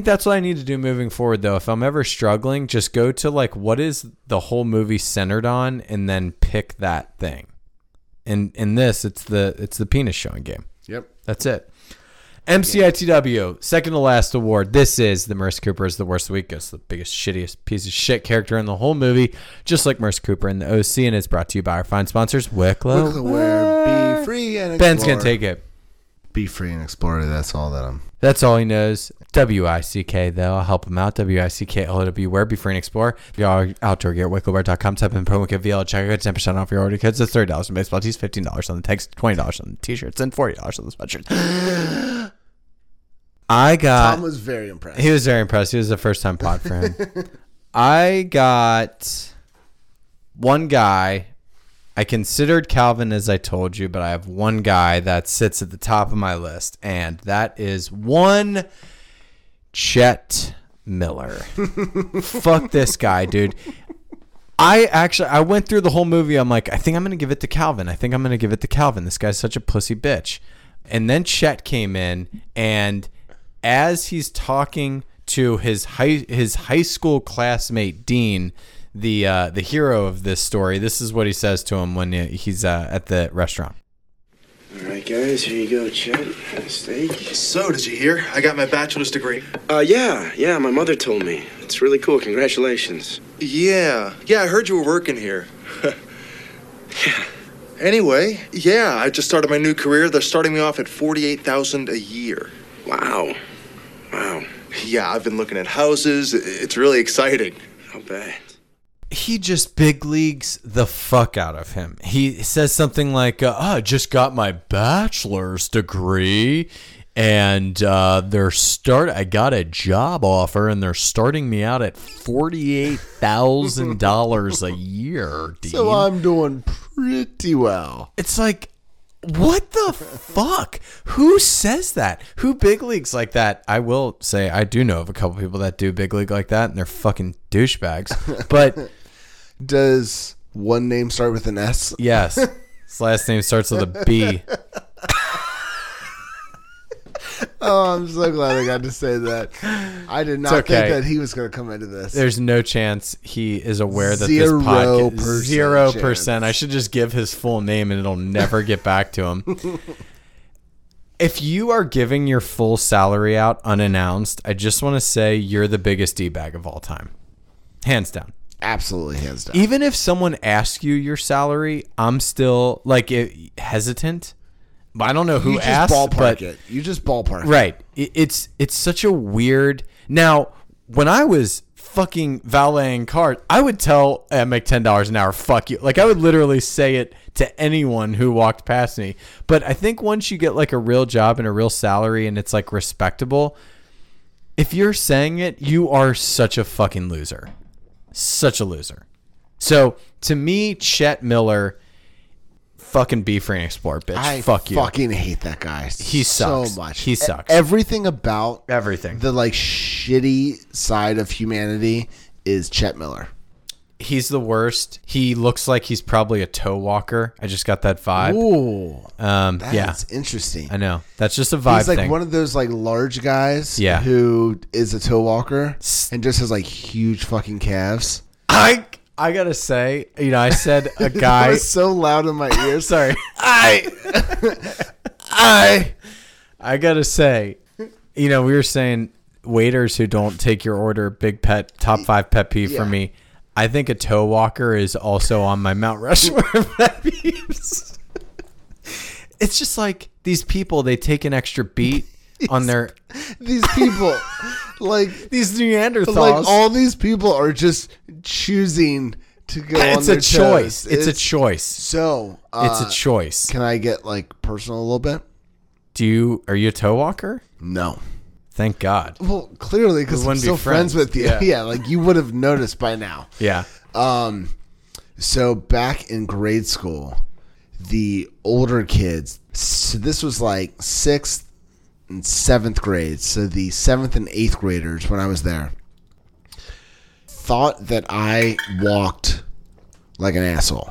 that's what I need to do moving forward though. If I'm ever struggling, just go to like what is the whole movie centered on and then pick that thing. And in this, it's the penis showing game. Yep, that's it. MCITW, second to last award. This is the Merce Cooper is the worst week. It's the biggest, shittiest piece of shit character in the whole movie, just like Merce Cooper in the OC, and it's brought to you by our fine sponsors, Wicklow. Be free and explore. Ben's going to take it. Be free and explore. That's all he knows. WICK, though. I'll help him out. WICKLOW, where? Be free and explore. Your outdoor gear at wicklowwear.com. Type in promo code VL at checkout. 10% off your order codes. That's $30 on baseball tees, $15 on the tanks, $20 on the t-shirts, and $40 on the sweatshirts. Tom was very impressed. He was very impressed. He was a first-time pod for him. I got one guy. I considered Calvin, as I told you, but I have one guy that sits at the top of my list, and that is one Chet Miller. Fuck this guy, dude. I went through the whole movie. I'm like, I think I'm going to give it to Calvin. This guy's such a pussy bitch. And then Chet came in, and as he's talking to his high school classmate Dean, the hero of this story, this is what he says to him when he's at the restaurant. All right, guys, here you go, Chet. Have a steak. So, did you hear? I got my bachelor's degree. Yeah, my mother told me. It's really cool. Congratulations. Yeah, I heard you were working here. Yeah. Anyway, yeah, I just started my new career. They're starting me off at $48,000 a year. Wow. Yeah, I've been looking at houses. It's really exciting. I'll bet. He just big leagues the fuck out of him. He says something like, I just got my bachelor's degree, and I got a job offer, and they're starting me out at $48,000 a year, Dean. So I'm doing pretty well. It's like, what the fuck? Who says that? Who big leagues like that? I will say I do know of a couple people that do big league like that, and they're fucking douchebags. But does one name start with an S? Yes. His last name starts with a B. Oh, I'm so glad I got to say that. I did not think that he was going to come into this. There's no chance he is aware that this podcast... 0%. I should just give his full name and it'll never get back to him. If you are giving your full salary out unannounced, I just want to say you're the biggest D-bag of all time. Hands down. Absolutely hands down. Even if someone asks you your salary, I'm still like hesitant. I don't know who asked, but you just ballpark it. Right. It's such a weird. Now, when I was fucking valeting cars, I would tell I make $10 an hour. Fuck you. Like I would literally say it to anyone who walked past me. But I think once you get like a real job and a real salary and it's like respectable, if you're saying it, you are such a fucking loser. Such a loser. So to me, Chet Miller. Fucking be free and explore, bitch. Fuck you. I fucking hate that guy. He sucks so much. He sucks. Everything about the like shitty side of humanity is Chet Miller. He's the worst. He looks like he's probably a toe walker. I just got that vibe. Ooh, that's interesting. I know. That's just a vibe. He's like one of those like large guys. Yeah. Who is a toe walker and just has like huge fucking calves. I gotta say, you know, I said a guy. It was so loud in my ear. Sorry. I gotta say, you know, we were saying waiters who don't take your order, big pet, top 5 pet peeve for me. I think a toe walker is also on my Mount Rushmore pet peeves. It's just like these people, they take an extra beat on their. These people. Like these Neanderthals, like all these people are just choosing to go. It's on their a choice. It's a choice. So it's a choice. Can I get like personal a little bit? Are you a toe walker? No, thank God. Well, clearly because I'm still friends with you. Yeah, like you would have noticed by now. Yeah. So back in grade school, the older kids. So this was like 6th and 7th grade, so the 7th and 8th graders when I was there thought that I walked like an asshole.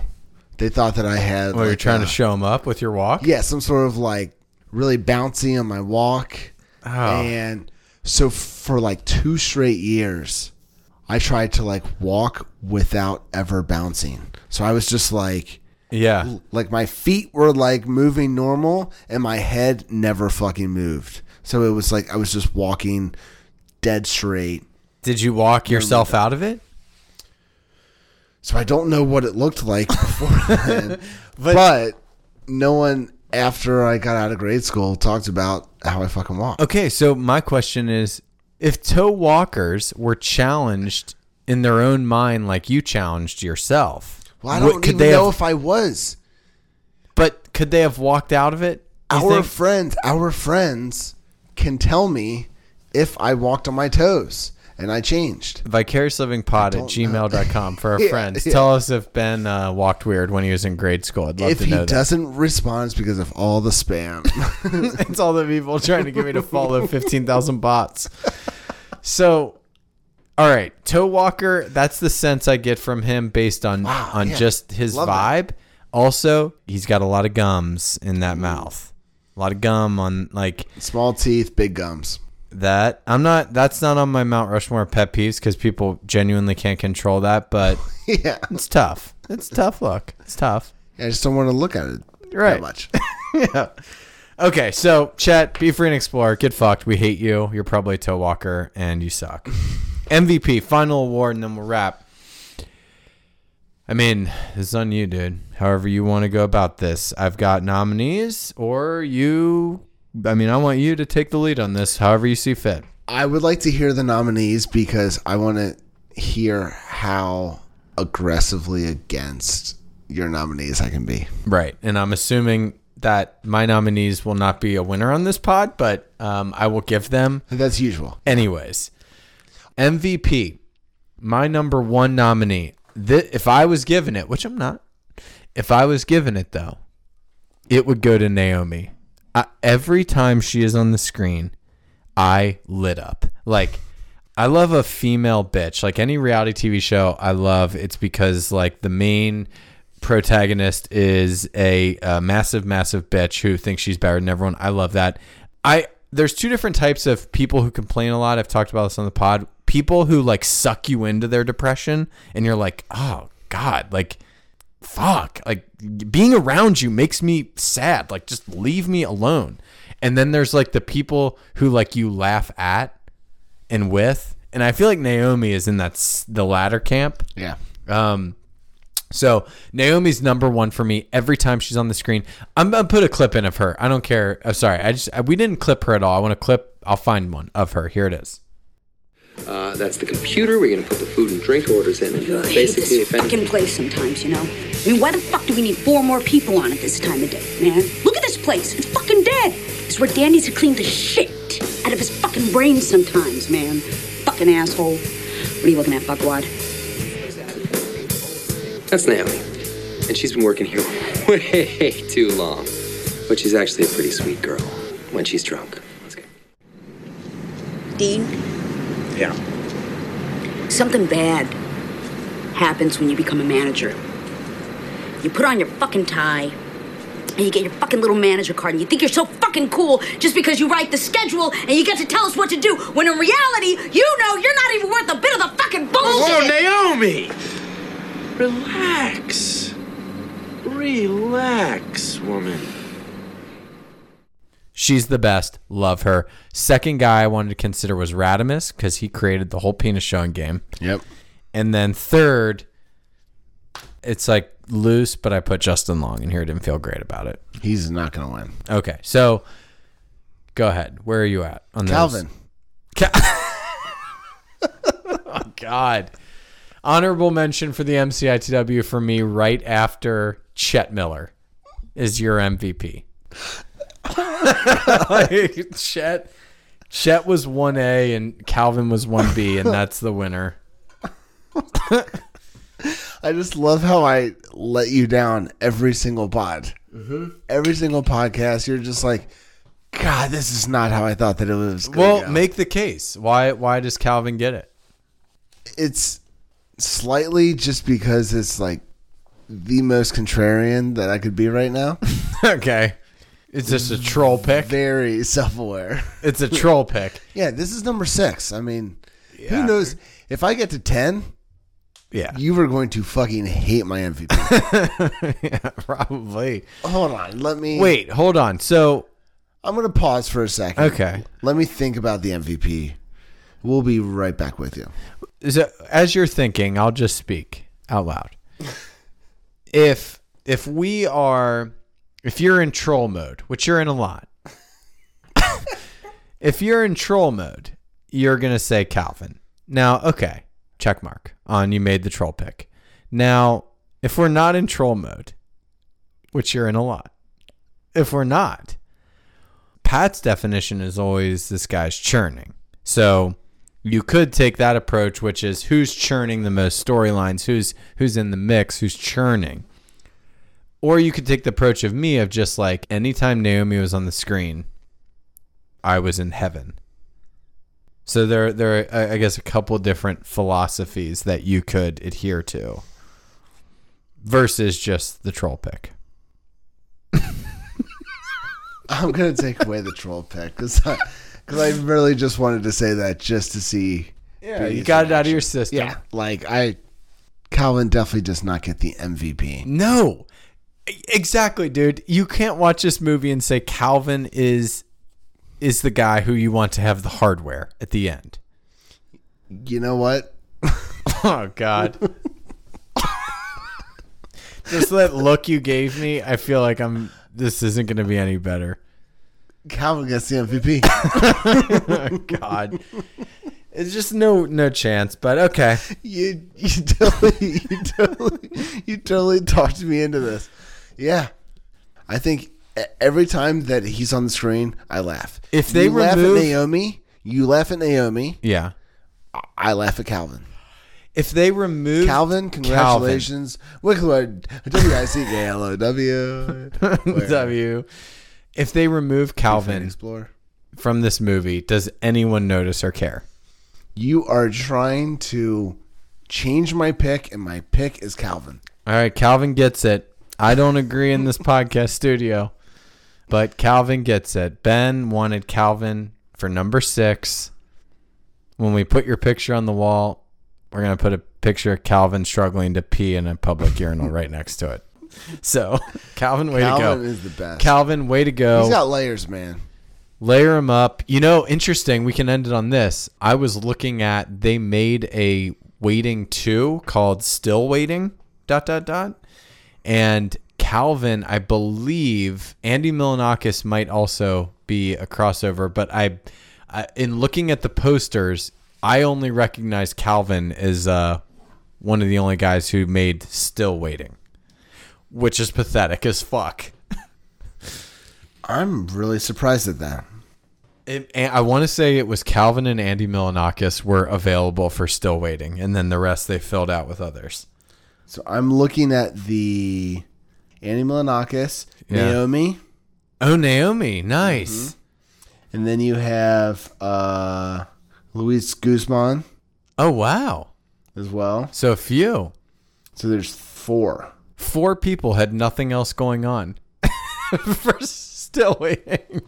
They thought that I had. Oh, like you're trying to show them up with your walk? Yeah, some sort of like really bouncy on my walk. Oh. And so for like 2 straight years, I tried to like walk without ever bouncing. So I was just like. Yeah. Like my feet were like moving normal and my head never fucking moved. So it was like I was just walking dead straight. Did you walk yourself out of it? So I don't know what it looked like before then. but no one after I got out of grade school talked about how I fucking walked. Okay, so my question is, if toe walkers were challenged in their own mind like you challenged yourself... Well, I don't even know if I was. But could they have walked out of it? Our friends can tell me if I walked on my toes and I changed. VicariousLivingPod at gmail.com for our friends. Yeah. Tell us if Ben walked weird when he was in grade school. I'd love to know that. If he doesn't respond, it's because of all the spam. It's all the people trying to get me to follow 15,000 bots. So... All right, toe walker, that's the sense I get from him based on just his vibe. That. Also, he's got a lot of gums in that mouth. A lot of gum on like... Small teeth, big gums. that. That's not on my Mount Rushmore pet peeves because people genuinely can't control that, but yeah, it's tough. It's tough look. It's tough. I just don't want to look at it that much. Yeah. Okay, so chat, be free and explore. Get fucked. We hate you. You're probably a toe walker and you suck. MVP, final award, and then we'll wrap. I mean, this is on you, dude. However you want to go about this. I've got nominees, or you... I mean, I want you to take the lead on this, however you see fit. I would like to hear the nominees because I want to hear how aggressively against your nominees I can be. Right. And I'm assuming that my nominees will not be a winner on this pod, but I will give them. That's usual. Anyways, MVP, my number one nominee. If I was given it, which I'm not, if I was given it, though, it would go to Naomi. Every time she is on the screen, I lit up. Like, I love a female bitch. Like, any reality TV show I love, it's because, like, the main protagonist is a massive, massive bitch who thinks she's better than everyone. I love that. There's two different types of people who complain a lot. I've talked about this on the pod. People who, like, suck you into their depression, and you're like, oh, God, like... fuck, like being around you makes me sad, like just leave me alone. And then there's like the people who like you laugh at and with, and I feel like Naomi is in the latter camp. Yeah. So Naomi's number one for me every time she's on the screen. I'm gonna put a clip in of her. I don't care. I'm sorry, we didn't clip her at all. I want to clip, I'll find one of her. Here it is. That's the computer. We're going to put the food and drink orders in. And, basically, this fucking place sometimes, you know? I mean, why the fuck do we need 4 more people on at this time of day, man? Look at this place. It's fucking dead. It's where Dan needs to clean the shit out of his fucking brain sometimes, man. Fucking asshole. What are you looking at, fuckwad? That's Naomi. And she's been working here way too long. But she's actually a pretty sweet girl when she's drunk. Let's go. Dean? Yeah. Something bad happens when you become a manager. You put on your fucking tie, and you get your fucking little manager card, and you think you're so fucking cool just because you write the schedule, and you get to tell us what to do, when in reality, you know you're not even worth a bit of the fucking bullshit. Whoa, Naomi! Relax. Relax, woman. She's the best. Love her. Second guy I wanted to consider was Radimus because he created the whole penis showing game. Yep. And then third, it's like loose, but I put Justin Long in here. I didn't feel great about it. He's not going to win. Okay. So go ahead. Where are you at on Calvin? Oh, God. Honorable mention for the MCITW for me right after Chet Miller is your MVP. Like, Chet was 1A and Calvin was 1B, and that's the winner. I just love how I let you down every single pod. Mm-hmm. Every single podcast, you're just like, God, this is not how I thought that it was going to go. Well, make the case. Why does Calvin get it? It's slightly just because it's like the most contrarian that I could be right now. Okay. It's just a troll pick. Very self-aware. It's a troll pick. Yeah, this is number 6. I mean, yeah. Who knows? If I get to 10, yeah, you are going to fucking hate my MVP. Yeah, probably. Hold on. Let me... Wait, hold on. So... I'm going to pause for a second. Okay. Let me think about the MVP. We'll be right back with you. So, as you're thinking, I'll just speak out loud. If we are... If you're in troll mode, which you're in a lot, if you're in troll mode, you're going to say Calvin. Now, okay, check mark on you made the troll pick. Now, if we're not in troll mode, which you're in a lot, if we're not, Pat's definition is always this guy's churning. So you could take that approach, which is who's churning the most storylines, who's in the mix, who's churning. Or you could take the approach of me of just like anytime Naomi was on the screen, I was in heaven. So there are, I guess, a couple different philosophies that you could adhere to versus just the troll pick. I'm going to take away the troll pick because Because I really just wanted to say that just to see. Yeah, you got it out of your system. Yeah, like Calvin definitely does not get the MVP. No, exactly, dude. You can't watch this movie and say Calvin is the guy who you want to have the hardware at the end. You know what? Oh, God. Just that look you gave me, I feel like this isn't going to be any better. Calvin gets the MVP. Oh, God. It's just no chance, but okay. You totally talked me into this. Yeah. I think every time that he's on the screen, I laugh. If they you laugh at Naomi. Yeah. I laugh at Calvin. If they remove Calvin, congratulations. W-I-C-K-L-O-W. If they remove Calvin from this movie, does anyone notice or care? You are trying to change my pick, and my pick is Calvin. All right, Calvin gets it. I don't agree in this podcast studio, but Calvin gets it. Ben wanted Calvin for number 6. When we put your picture on the wall, we're going to put a picture of Calvin struggling to pee in a public urinal right next to it. So, Calvin, way to go. Calvin is the best. Calvin, way to go. He's got layers, man. Layer them up. You know, interesting. We can end it on this. I was looking at, they made a Waiting 2 called Still Waiting, ... And Calvin, I believe, Andy Milonakis might also be a crossover. But I in looking at the posters, I only recognize Calvin as one of the only guys who made Still Waiting, which is pathetic as fuck. I'm really surprised at that. And I want to say it was Calvin and Andy Milonakis were available for Still Waiting, and then the rest they filled out with others. So I'm looking at the Andy Milonakis, yeah. Naomi. Oh, Naomi. Nice. Mm-hmm. And then you have Luis Guzman. Oh, wow. As well. So a few. So there's 4. 4 people had nothing else going on. For Still Waiting.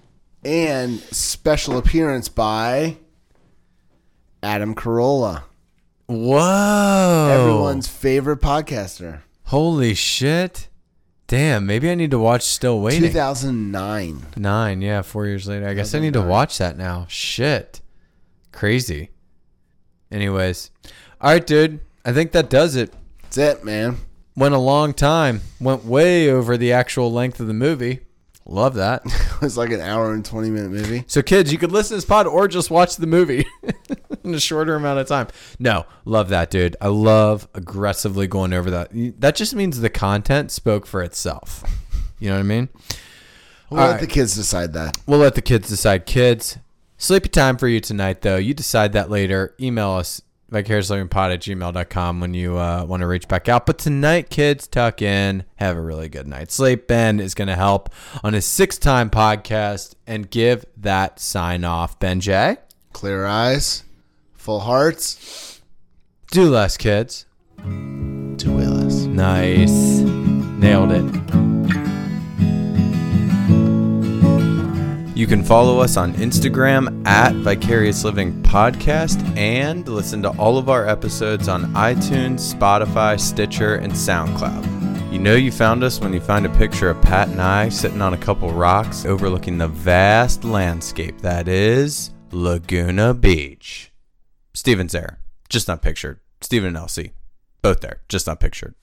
And special appearance by Adam Carolla. Whoa. Everyone's favorite podcaster. Holy shit. Damn, maybe I need to watch Still Waiting. 2009. 9, yeah, 4 years later. I guess I need to watch that now. Shit. Crazy. Anyways. All right, dude. I think that does it. That's it, man. Went a long time. Went way over the actual length of the movie. Love that. It was like an hour and 20-minute movie. So, kids, you could listen to this pod or just watch the movie in a shorter amount of time. No, love that, dude. I love aggressively going over that. That just means the content spoke for itself. You know what I mean? We'll let the kids decide that. We'll let the kids decide. Kids, sleepy time for you tonight, though. You decide that later. Email us. VicariousLivingPod@gmail.com when you want to reach back out. But tonight, kids, tuck in. Have a really good night's sleep. Ben is going to help on his 6th-time podcast and give that sign-off. Ben J? Clear eyes. Full hearts. Do less, kids. Do way less. Nice. Nailed it. You can follow us on Instagram at Vicarious Living Podcast and listen to all of our episodes on iTunes, Spotify, Stitcher, and SoundCloud. You know you found us when you find a picture of Pat and I sitting on a couple rocks overlooking the vast landscape that is Laguna Beach. Steven's there, just not pictured. Steven and Elsie, both there, just not pictured.